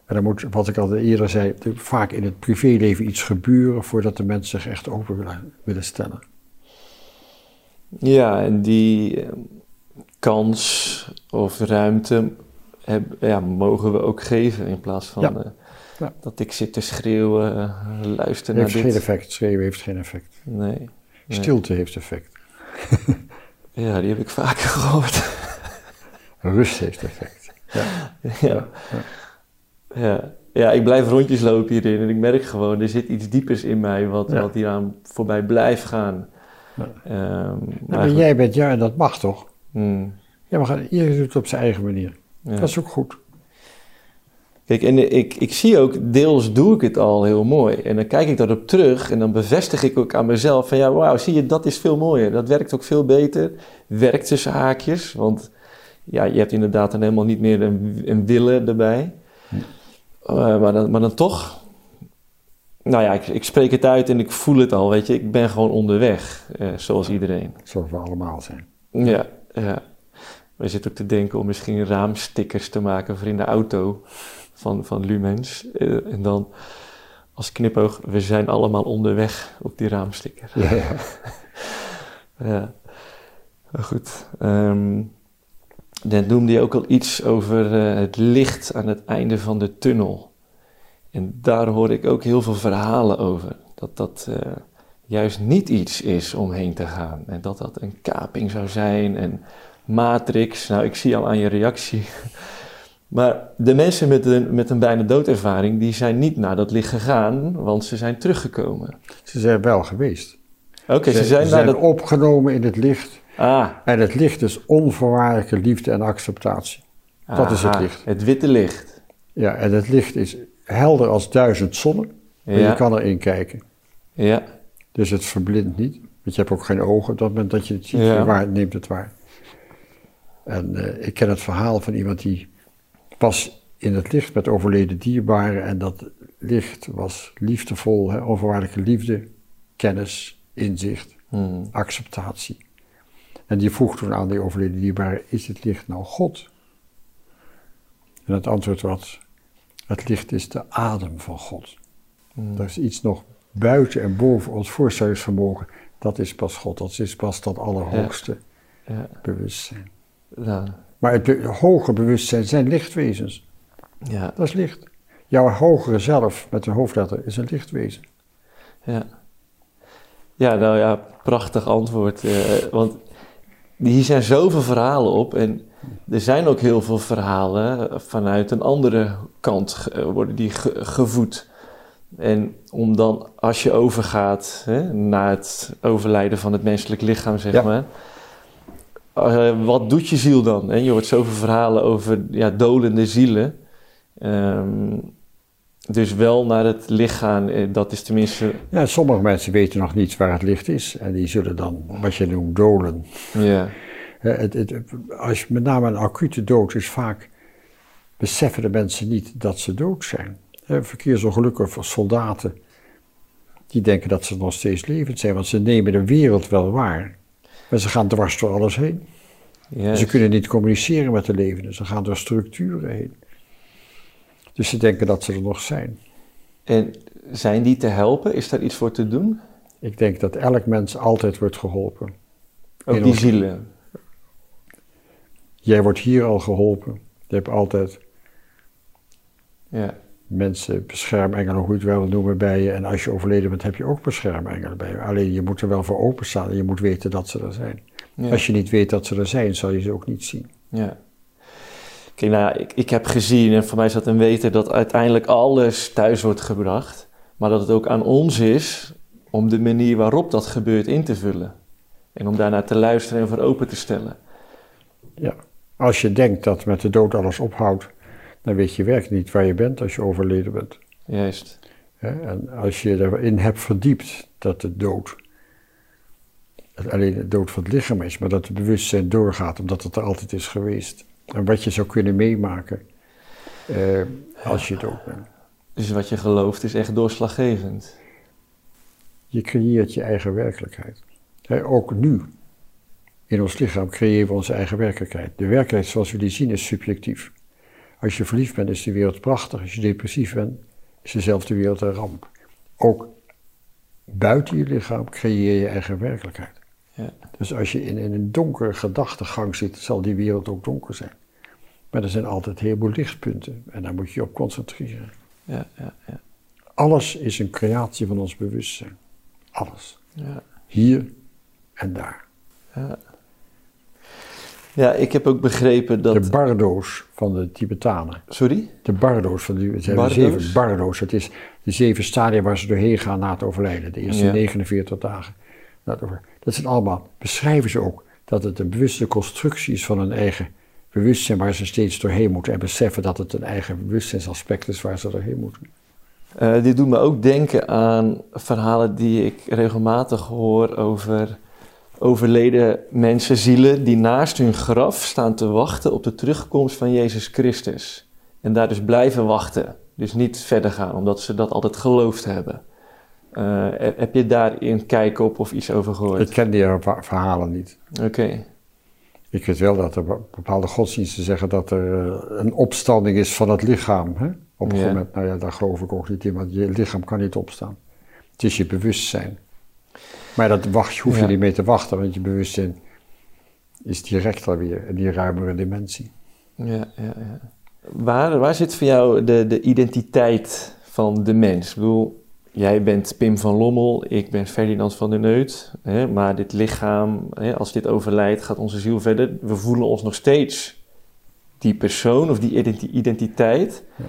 En dan moet, wat ik al eerder zei, vaak in het privéleven iets gebeuren voordat de mensen zich echt open willen, willen stellen. Ja, en die kans of ruimte heb, ja, mogen we ook geven in plaats van ja. Uh, ja. dat ik zit te schreeuwen, uh, luister naar dit. Heeft geen effect, schreeuwen heeft geen effect. Nee. nee. Stilte heeft effect. Ja, die heb ik vaker gehoord. Rust heeft effect. Ja. ja. ja. ja. Ja. ja, ik blijf rondjes lopen hierin en ik merk gewoon, er zit iets diepers in mij wat, ja. wat hieraan voorbij blijft gaan. Ja. Um, nou, maar eigenlijk... jij bent jou en dat mag toch? Mm. Ja, maar iedereen doet het op zijn eigen manier. Ja. Dat is ook goed. Kijk, en ik, ik zie ook, deels doe ik het al heel mooi. En dan kijk ik daarop terug en dan bevestig ik ook aan mezelf van ja, wauw, zie je, dat is veel mooier. Dat werkt ook veel beter. Werkt tussen haakjes, want ja, je hebt inderdaad dan helemaal niet meer een, een willen erbij. Hm. Uh, maar, dan, maar dan toch nou ja, ik, ik spreek het uit en ik voel het al, weet je. Ik ben gewoon onderweg, eh, zoals ja, iedereen. Zoals we allemaal zijn. Ja, ja. We zitten ook te denken om misschien raamstickers te maken voor in de auto van, van Lumens. Uh, en dan als knipoog, we zijn allemaal onderweg op die raamsticker. Ja, ja. Ja. Maar goed. Um, dan noemde je ook al iets over uh, het licht aan het einde van de tunnel. En daar hoor ik ook heel veel verhalen over. Dat dat uh, juist niet iets is om heen te gaan. En dat dat een kaping zou zijn en... Matrix, nou ik zie al aan je reactie. Maar de mensen met een, met een bijna doodervaring, die zijn niet naar dat licht gegaan, want ze zijn teruggekomen. Ze zijn wel geweest. Oké, okay, ze, ze zijn, ze zijn dat... opgenomen in het licht. Ah. En het licht is onvoorwaardelijke liefde en acceptatie. Dat Aha, is het licht. Het witte licht. Ja, en het licht is helder als duizend zonnen, maar ja, je kan erin kijken. Ja. Dus het verblindt niet, want je hebt ook geen ogen. Op dat moment dat je het ziet, ja, waar, neemt het waar. En uh, ik ken het verhaal van iemand die pas in het licht met overleden dierbaren. En dat licht was liefdevol, hè, onvoorwaardelijke liefde, kennis, inzicht, hmm. acceptatie. En die vroeg toen aan die overleden dierbaren, is het licht nou God? En het antwoord was, het licht is de adem van God. Hmm. Er is iets nog buiten en boven ons voorstellingsvermogen. Dat is pas God, dat is pas dat allerhoogste ja. Ja. bewustzijn. Ja. Maar het be- hoger bewustzijn zijn lichtwezens. Ja. Dat is licht. Jouw hogere zelf met een hoofdletter is een lichtwezen. Ja, ja nou ja, prachtig antwoord. Uh, want hier zijn zoveel verhalen op. En er zijn ook heel veel verhalen vanuit een andere kant uh, worden die ge- gevoed. En om dan, als je overgaat hè, na het overlijden van het menselijk lichaam, zeg ja. maar... Uh, wat doet je ziel dan? Hè? Je hoort zoveel verhalen over ja, dolende zielen. Um, dus wel naar het licht gaan, dat is tenminste... Ja, sommige mensen weten nog niet waar het licht is. En die zullen dan, wat je noemt, dolen. Ja. Uh, het, het, als, met name een acute dood is vaak... beseffen de mensen niet dat ze dood zijn. Uh, verkeersongelukken voor soldaten... die denken dat ze nog steeds levend zijn. Want ze nemen de wereld wel waar... Maar ze gaan dwars door alles heen. Yes. Ze kunnen niet communiceren met de levenden. Ze gaan door structuren heen. Dus ze denken dat ze er nog zijn. En zijn die te helpen? Is daar iets voor te doen? Ik denk dat elk mens altijd wordt geholpen. Ook in die ons... zielen? Jij wordt hier al geholpen. Je hebt altijd ja. mensen, beschermengelen, hoe je het wel wil noemen, bij je. En als je overleden bent, heb je ook beschermengelen bij je. Alleen je moet er wel voor openstaan en je moet weten dat ze er zijn. Ja. Als je niet weet dat ze er zijn, zal je ze ook niet zien. Ja. Kijk, nou, ik, ik heb gezien, en voor mij is dat een weten, dat uiteindelijk alles thuis wordt gebracht. Maar dat het ook aan ons is om de manier waarop dat gebeurt in te vullen. En om daarnaar te luisteren en voor open te stellen. Ja, als je denkt dat met de dood alles ophoudt, dan weet je werkelijk niet waar je bent als je overleden bent. Juist. Ja, en als je erin hebt verdiept dat de dood, dat alleen de dood van het lichaam is, maar dat het bewustzijn doorgaat, omdat het er altijd is geweest. En wat je zou kunnen meemaken eh, als je dood bent. Dus wat je gelooft is echt doorslaggevend? Je creëert je eigen werkelijkheid. He, ook nu, in ons lichaam creëren we onze eigen werkelijkheid. De werkelijkheid zoals we die zien is subjectief. Als je verliefd bent, is de wereld prachtig. Als je depressief bent, is dezelfde wereld een ramp. Ook buiten je lichaam creëer je eigen werkelijkheid. Ja. Dus als je in, in een donkere gedachtegang zit, zal die wereld ook donker zijn. Maar er zijn altijd heel veel lichtpunten en daar moet je op concentreren. Ja, ja, ja. Alles is een creatie van ons bewustzijn. Alles. Ja. Hier en daar. Ja. Ja, ik heb ook begrepen dat... De bardo's van de Tibetanen. Sorry? De bardo's van de... Het zijn bardo's? Zeven bardo's. Het is de zeven stadia waar ze doorheen gaan na het overlijden. De eerste ja. negenenveertig dagen. Na het overlijden. Dat zijn allemaal... Beschrijven ze ook dat het een bewuste constructie is van hun eigen bewustzijn... waar ze steeds doorheen moeten. En beseffen dat het een eigen bewustzijnsaspect is waar ze doorheen moeten. Uh, dit doet me ook denken aan verhalen die ik regelmatig hoor over... overleden mensen, zielen, die naast hun graf staan te wachten op de terugkomst van Jezus Christus. En daar dus blijven wachten. Dus niet verder gaan, omdat ze dat altijd geloofd hebben. Uh, heb je daar een kijk op of iets over gehoord? Ik ken die verhalen niet. Oké. Okay. Ik weet wel dat er bepaalde godsdiensten zeggen dat er een opstanding is van het lichaam. Hè? Op een ja. moment, nou ja, daar geloof ik ook niet in, want je lichaam kan niet opstaan. Het is je bewustzijn. Maar dat wacht, hoef je ja. niet mee te wachten, want je bewustzijn is direct alweer in die ruimere dimensie. Ja, ja, ja. Waar, waar zit voor jou de, de identiteit van de mens? Ik bedoel, jij bent Pim van Lommel, ik ben Ferdinand van der Neut. Hè, maar dit lichaam, hè, als dit overlijdt, gaat onze ziel verder. We voelen ons nog steeds die persoon of die identi- identiteit. Ja.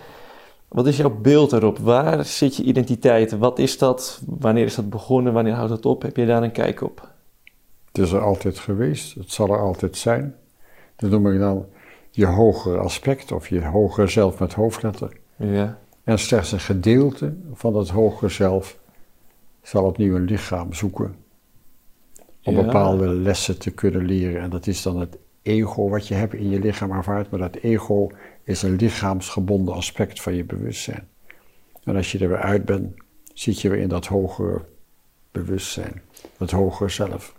Wat is jouw beeld daarop? Waar zit je identiteit? Wat is dat? Wanneer is dat begonnen? Wanneer houdt dat op? Heb je daar een kijk op? Het is er altijd geweest. Het zal er altijd zijn. Dat noem ik dan je hogere aspect of je hogere zelf met hoofdletter. Ja. En slechts een gedeelte van dat hogere zelf zal opnieuw een lichaam zoeken. Om ja. bepaalde lessen te kunnen leren. En dat is dan het ego wat je hebt in je lichaam ervaart. Maar dat ego is een lichaamsgebonden aspect van je bewustzijn. En als je er weer uit bent, zit je weer in dat hogere bewustzijn. Dat hogere zelf.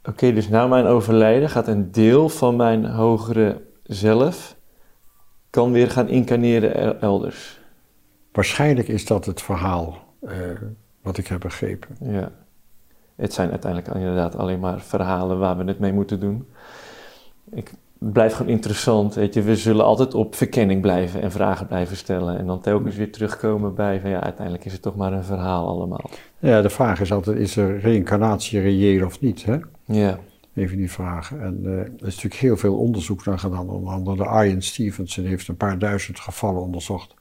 Oké, okay, dus na mijn overlijden gaat een deel van mijn hogere zelf kan weer gaan incarneren elders. Waarschijnlijk is dat het verhaal uh, wat ik heb begrepen. Ja, het zijn uiteindelijk inderdaad alleen maar verhalen waar we het mee moeten doen. Ik, het blijft gewoon interessant, weet je. We zullen altijd op verkenning blijven en vragen blijven stellen. En dan telkens weer terugkomen bij van ja, uiteindelijk is het toch maar een verhaal allemaal. Ja, de vraag is altijd, is er reïncarnatie reëel of niet, hè? Ja. Even die vragen. En uh, er is natuurlijk heel veel onderzoek naar gedaan. Onder andere Ian Stevenson heeft een paar duizend gevallen onderzocht.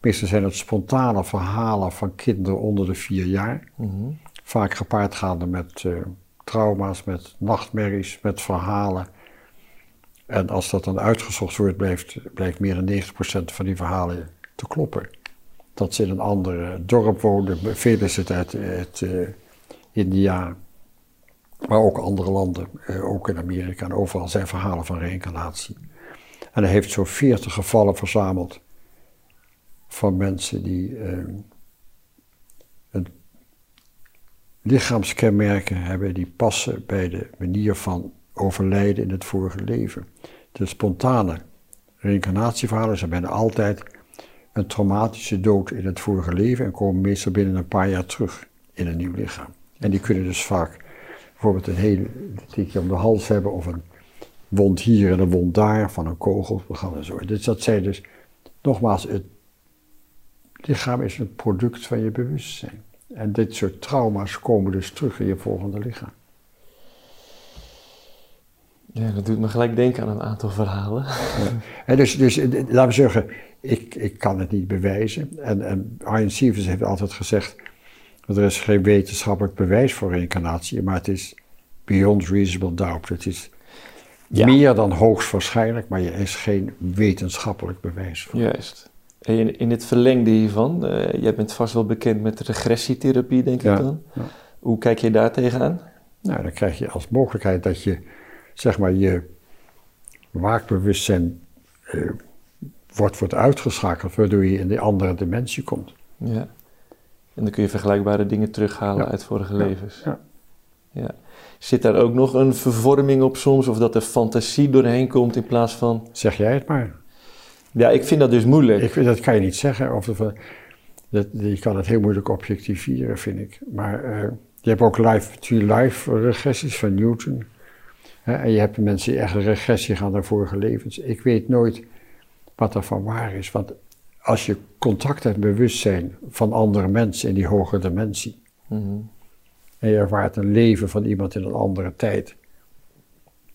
Meestal zijn het spontane verhalen van kinderen onder de vier jaar. Mm-hmm. Vaak gepaardgaande met uh, trauma's, met nachtmerries, met verhalen. En als dat dan uitgezocht wordt, blijft, blijkt meer dan negentig procent van die verhalen te kloppen. Dat ze in een ander dorp wonen, velen zitten uit, uit uh, India, maar ook andere landen, uh, ook in Amerika en overal zijn verhalen van reïncarnatie. En hij heeft zo'n veertig gevallen verzameld van mensen die uh, een lichaamskenmerken hebben die passen bij de manier van overlijden in het vorige leven. De spontane reïncarnatieverhalen zijn bijna altijd een traumatische dood in het vorige leven en komen meestal binnen een paar jaar terug in een nieuw lichaam. En die kunnen dus vaak bijvoorbeeld een hele tikje om de hals hebben of een wond hier en een wond daar van een kogel en zo. Dus dat zijn dus, nogmaals, het lichaam is een product van je bewustzijn. En dit soort trauma's komen dus terug in je volgende lichaam. Ja, dat doet me gelijk denken aan een aantal verhalen. Ja. En dus, dus laten we zeggen, ik, ik kan het niet bewijzen. En, en Ian Stevenson heeft altijd gezegd, er is geen wetenschappelijk bewijs voor reïncarnatie, maar het is beyond reasonable doubt. Het is ja. meer dan hoogstwaarschijnlijk, maar er is geen wetenschappelijk bewijs voor. Juist. En in het verlengde hiervan, uh, jij bent vast wel bekend met regressietherapie, denk ja. ik dan. Ja. Hoe kijk je daar tegenaan? Nou, dan krijg je als mogelijkheid dat je, zeg maar, je waakbewustzijn uh, wordt, wordt uitgeschakeld, waardoor je in die andere dimensie komt. Ja. En dan kun je vergelijkbare dingen terughalen ja. uit vorige ja. levens. Ja. Ja. Zit daar ook nog een vervorming op soms? Of dat er fantasie doorheen komt in plaats van... Zeg jij het maar. Ja, ik vind dat dus moeilijk. Ik, dat kan je niet zeggen. Of dat, dat, je kan het heel moeilijk objectiveren, vind ik. Maar uh, je hebt ook life-to-life regressies van Newton. Hè? En je hebt mensen die echt een regressie gaan naar vorige levens. Ik weet nooit wat er van waar is, want... Als je contact hebt met bewustzijn van andere mensen in die hogere dimensie. Mm-hmm. En je ervaart een leven van iemand in een andere tijd.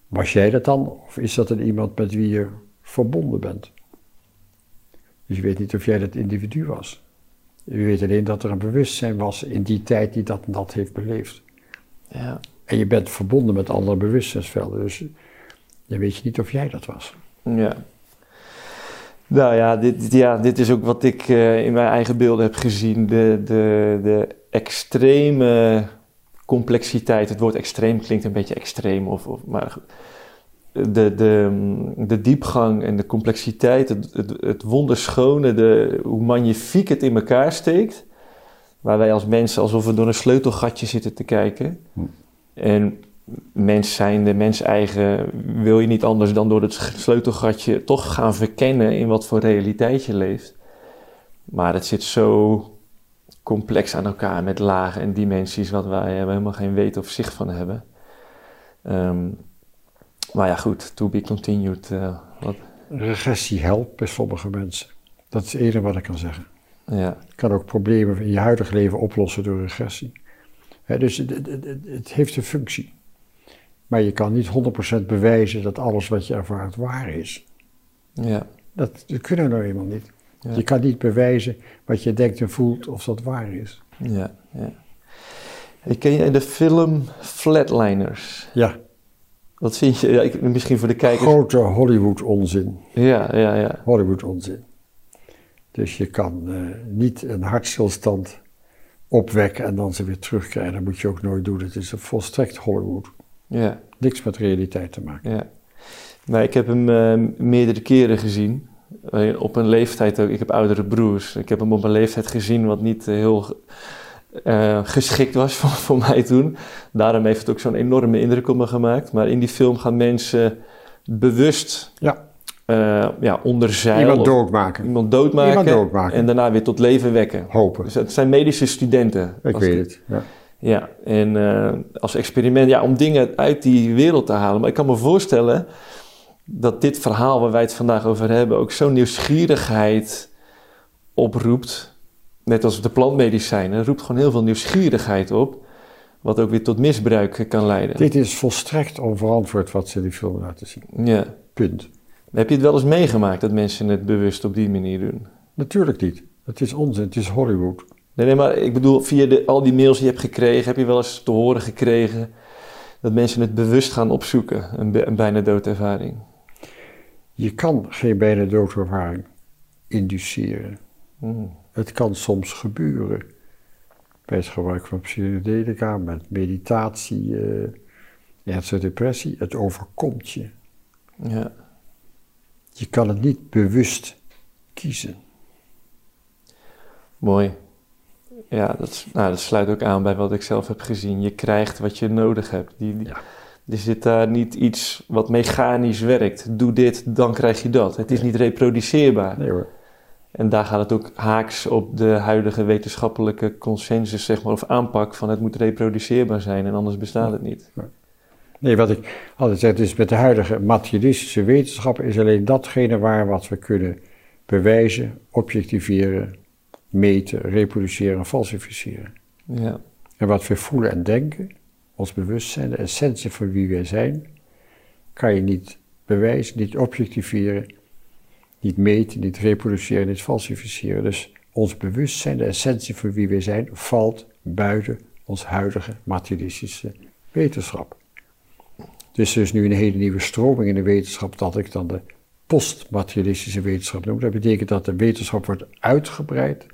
Was jij dat dan? Of is dat een iemand met wie je verbonden bent? Dus je weet niet of jij dat individu was. Je weet alleen dat er een bewustzijn was in die tijd die dat en dat heeft beleefd. Ja. En je bent verbonden met andere bewustzijnsvelden. Dus dan weet je niet of jij dat was. Ja. Nou ja dit, ja, dit is ook wat ik uh, in mijn eigen beelden heb gezien. De, de, de extreme complexiteit. Het woord extreem klinkt een beetje extreem. Of, of, maar de, de, de diepgang en de complexiteit, het, het, het wonderschone, de, hoe magnifiek het in elkaar steekt. waar wij als mensen alsof we door een sleutelgatje zitten te kijken. Hm. En mens zijnde, mens eigen, wil je niet anders dan door het sleutelgatje toch gaan verkennen in wat voor realiteit je leeft. Maar het zit zo complex aan elkaar met lagen en dimensies wat wij helemaal geen weet of zicht van hebben. Um, maar ja goed, to be continued. Uh, wat? Regressie helpt bij sommige mensen. Dat is eerder wat ik kan zeggen. Ja. Je kan ook problemen in je huidig leven oplossen door regressie. He, dus het, het, het heeft een functie. Maar je kan niet honderd procent bewijzen dat alles wat je ervaart waar is. Ja. Dat, dat kunnen we nou eenmaal niet. Ja. Je kan niet bewijzen wat je denkt en voelt of dat waar is. Ja, ja. Ik ken je de film Flatliners. Ja. Wat vind je? Ja, ik, misschien voor de kijkers. Grote Hollywood onzin. Ja, ja, ja. Hollywood onzin. Dus je kan uh, niet een hartstilstand opwekken en dan ze weer terugkrijgen. Dat moet je ook nooit doen. Het is een volstrekt Hollywood. Ja. Niks met realiteit te maken. Ja. Maar ik heb hem uh, meerdere keren gezien. Uh, op een leeftijd ook. Ik heb oudere broers. Ik heb hem op een leeftijd gezien wat niet uh, heel uh, geschikt was voor, voor mij toen. Daarom heeft het ook zo'n enorme indruk op me gemaakt. Maar in die film gaan mensen bewust... Ja. Uh, ja, onder zeil. Iemand doodmaken. Iemand doodmaken. Iemand doodmaken. En daarna weer tot leven wekken. Hopen. Dus het zijn medische studenten. Ik weet het. Ja. Ja, en uh, als experiment, ja, om dingen uit die wereld te halen. Maar ik kan me voorstellen dat dit verhaal waar wij het vandaag over hebben ook zo'n nieuwsgierigheid oproept. Net als de plantmedicijnen, roept gewoon heel veel nieuwsgierigheid op. Wat ook weer tot misbruik kan leiden. Dit is volstrekt onverantwoord wat ze in die film laten zien. Ja. Punt. Heb je het wel eens meegemaakt dat mensen het bewust op die manier doen? Natuurlijk niet. Het is onzin. Het is Hollywood. Nee, nee, maar ik bedoel, via de, al die mails die je hebt gekregen, heb je wel eens te horen gekregen dat mensen het bewust gaan opzoeken, een, een bijna doodervaring? Je kan geen bijna doodervaring induceren. Hmm. Het kan soms gebeuren. Bij het gebruik van psychedelica, met meditatie, uh, je hebt zo'n depressie, het overkomt je. Ja. Je kan het niet bewust kiezen. Mooi. Ja, dat, nou, dat sluit ook aan bij wat ik zelf heb gezien. Je krijgt wat je nodig hebt. Die, die, ja. Er zit daar niet iets wat mechanisch werkt. Doe dit, dan krijg je dat. Het is nee. niet reproduceerbaar. Nee hoor. En daar gaat het ook haaks op de huidige wetenschappelijke consensus, zeg maar, of aanpak van het moet reproduceerbaar zijn en anders bestaat het niet. Ja. Nee, wat ik altijd zeg, dus met de huidige materialistische wetenschap is alleen datgene waar wat we kunnen bewijzen, objectiveren, meten, reproduceren en falsificeren. Ja. En wat we voelen en denken, ons bewustzijn, de essentie van wie wij zijn, kan je niet bewijzen, niet objectiveren, niet meten, niet reproduceren, niet falsificeren. Dus ons bewustzijn, de essentie van wie wij zijn, valt buiten ons huidige materialistische wetenschap. Dus er is nu een hele nieuwe stroming in de wetenschap, dat ik dan de postmaterialistische wetenschap noem. Dat betekent dat de wetenschap wordt uitgebreid,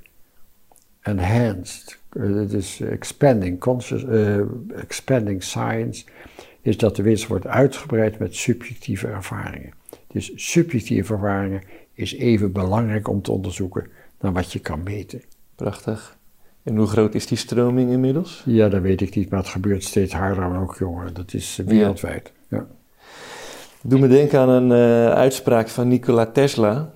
enhanced. Dat is expanding, conscious, uh, expanding science, is dat de wetenschap wordt uitgebreid met subjectieve ervaringen. Dus subjectieve ervaringen is even belangrijk om te onderzoeken dan wat je kan meten. Prachtig. En hoe groot is die stroming inmiddels? Ja, dat weet ik niet, maar het gebeurt steeds harder, maar ook jonger. Dat is wereldwijd. Ja. Ja. Doe me denken aan een uh, uitspraak van Nikola Tesla.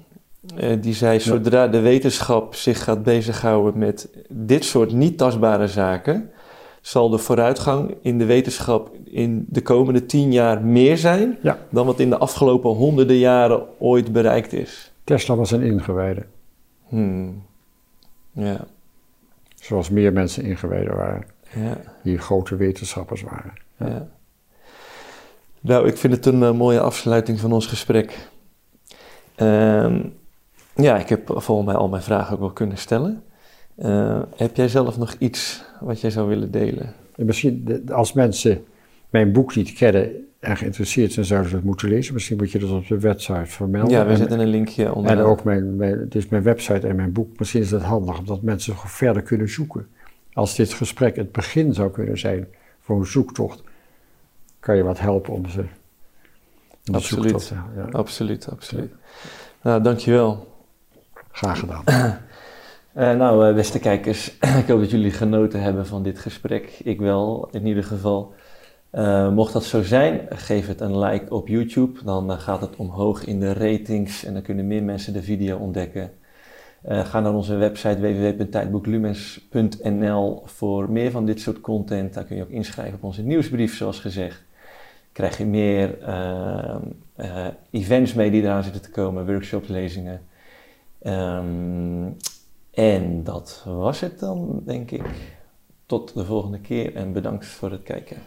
Uh, die zei, zodra de wetenschap zich gaat bezighouden met dit soort niet tastbare zaken, zal de vooruitgang in de wetenschap in de komende tien jaar meer zijn, ja, dan wat in de afgelopen honderden jaren ooit bereikt is. Tesla was een ingewijde. Hmm. Ja. Zoals meer mensen ingewijden waren, ja, die grote wetenschappers waren. Ja. Ja. Nou, ik vind het een uh, mooie afsluiting van ons gesprek. Um, ja, ik heb volgens mij al mijn vragen ook wel kunnen stellen. Uh, heb jij zelf nog iets wat jij zou willen delen? En misschien, als mensen mijn boek niet kennen en geïnteresseerd zijn, zouden ze het moeten lezen. Misschien moet je dat op de website vermelden. Ja, we zetten een linkje onder. En ook mijn, mijn, het is mijn website en mijn boek. Misschien is dat handig, omdat mensen verder kunnen zoeken. Als dit gesprek het begin zou kunnen zijn voor een zoektocht, kan je wat helpen om ze om absoluut, zoektocht te halen. Ja. Absoluut, absoluut. Ja. Nou, dankjewel. Graag gedaan. Uh, nou, uh, beste kijkers, ik hoop dat jullie genoten hebben van dit gesprek. Ik wel, in ieder geval. Uh, mocht dat zo zijn, geef het een like op YouTube. Dan uh, gaat het omhoog in de ratings en dan kunnen meer mensen de video ontdekken. Uh, ga naar onze website w w w punt tijdboek lumens punt n l voor meer van dit soort content. Daar kun je ook inschrijven op onze nieuwsbrief, zoals gezegd. Krijg je meer uh, uh, events mee die eraan zitten te komen, workshops, lezingen. Um, en dat was het dan, denk ik. Tot de volgende keer en bedankt voor het kijken.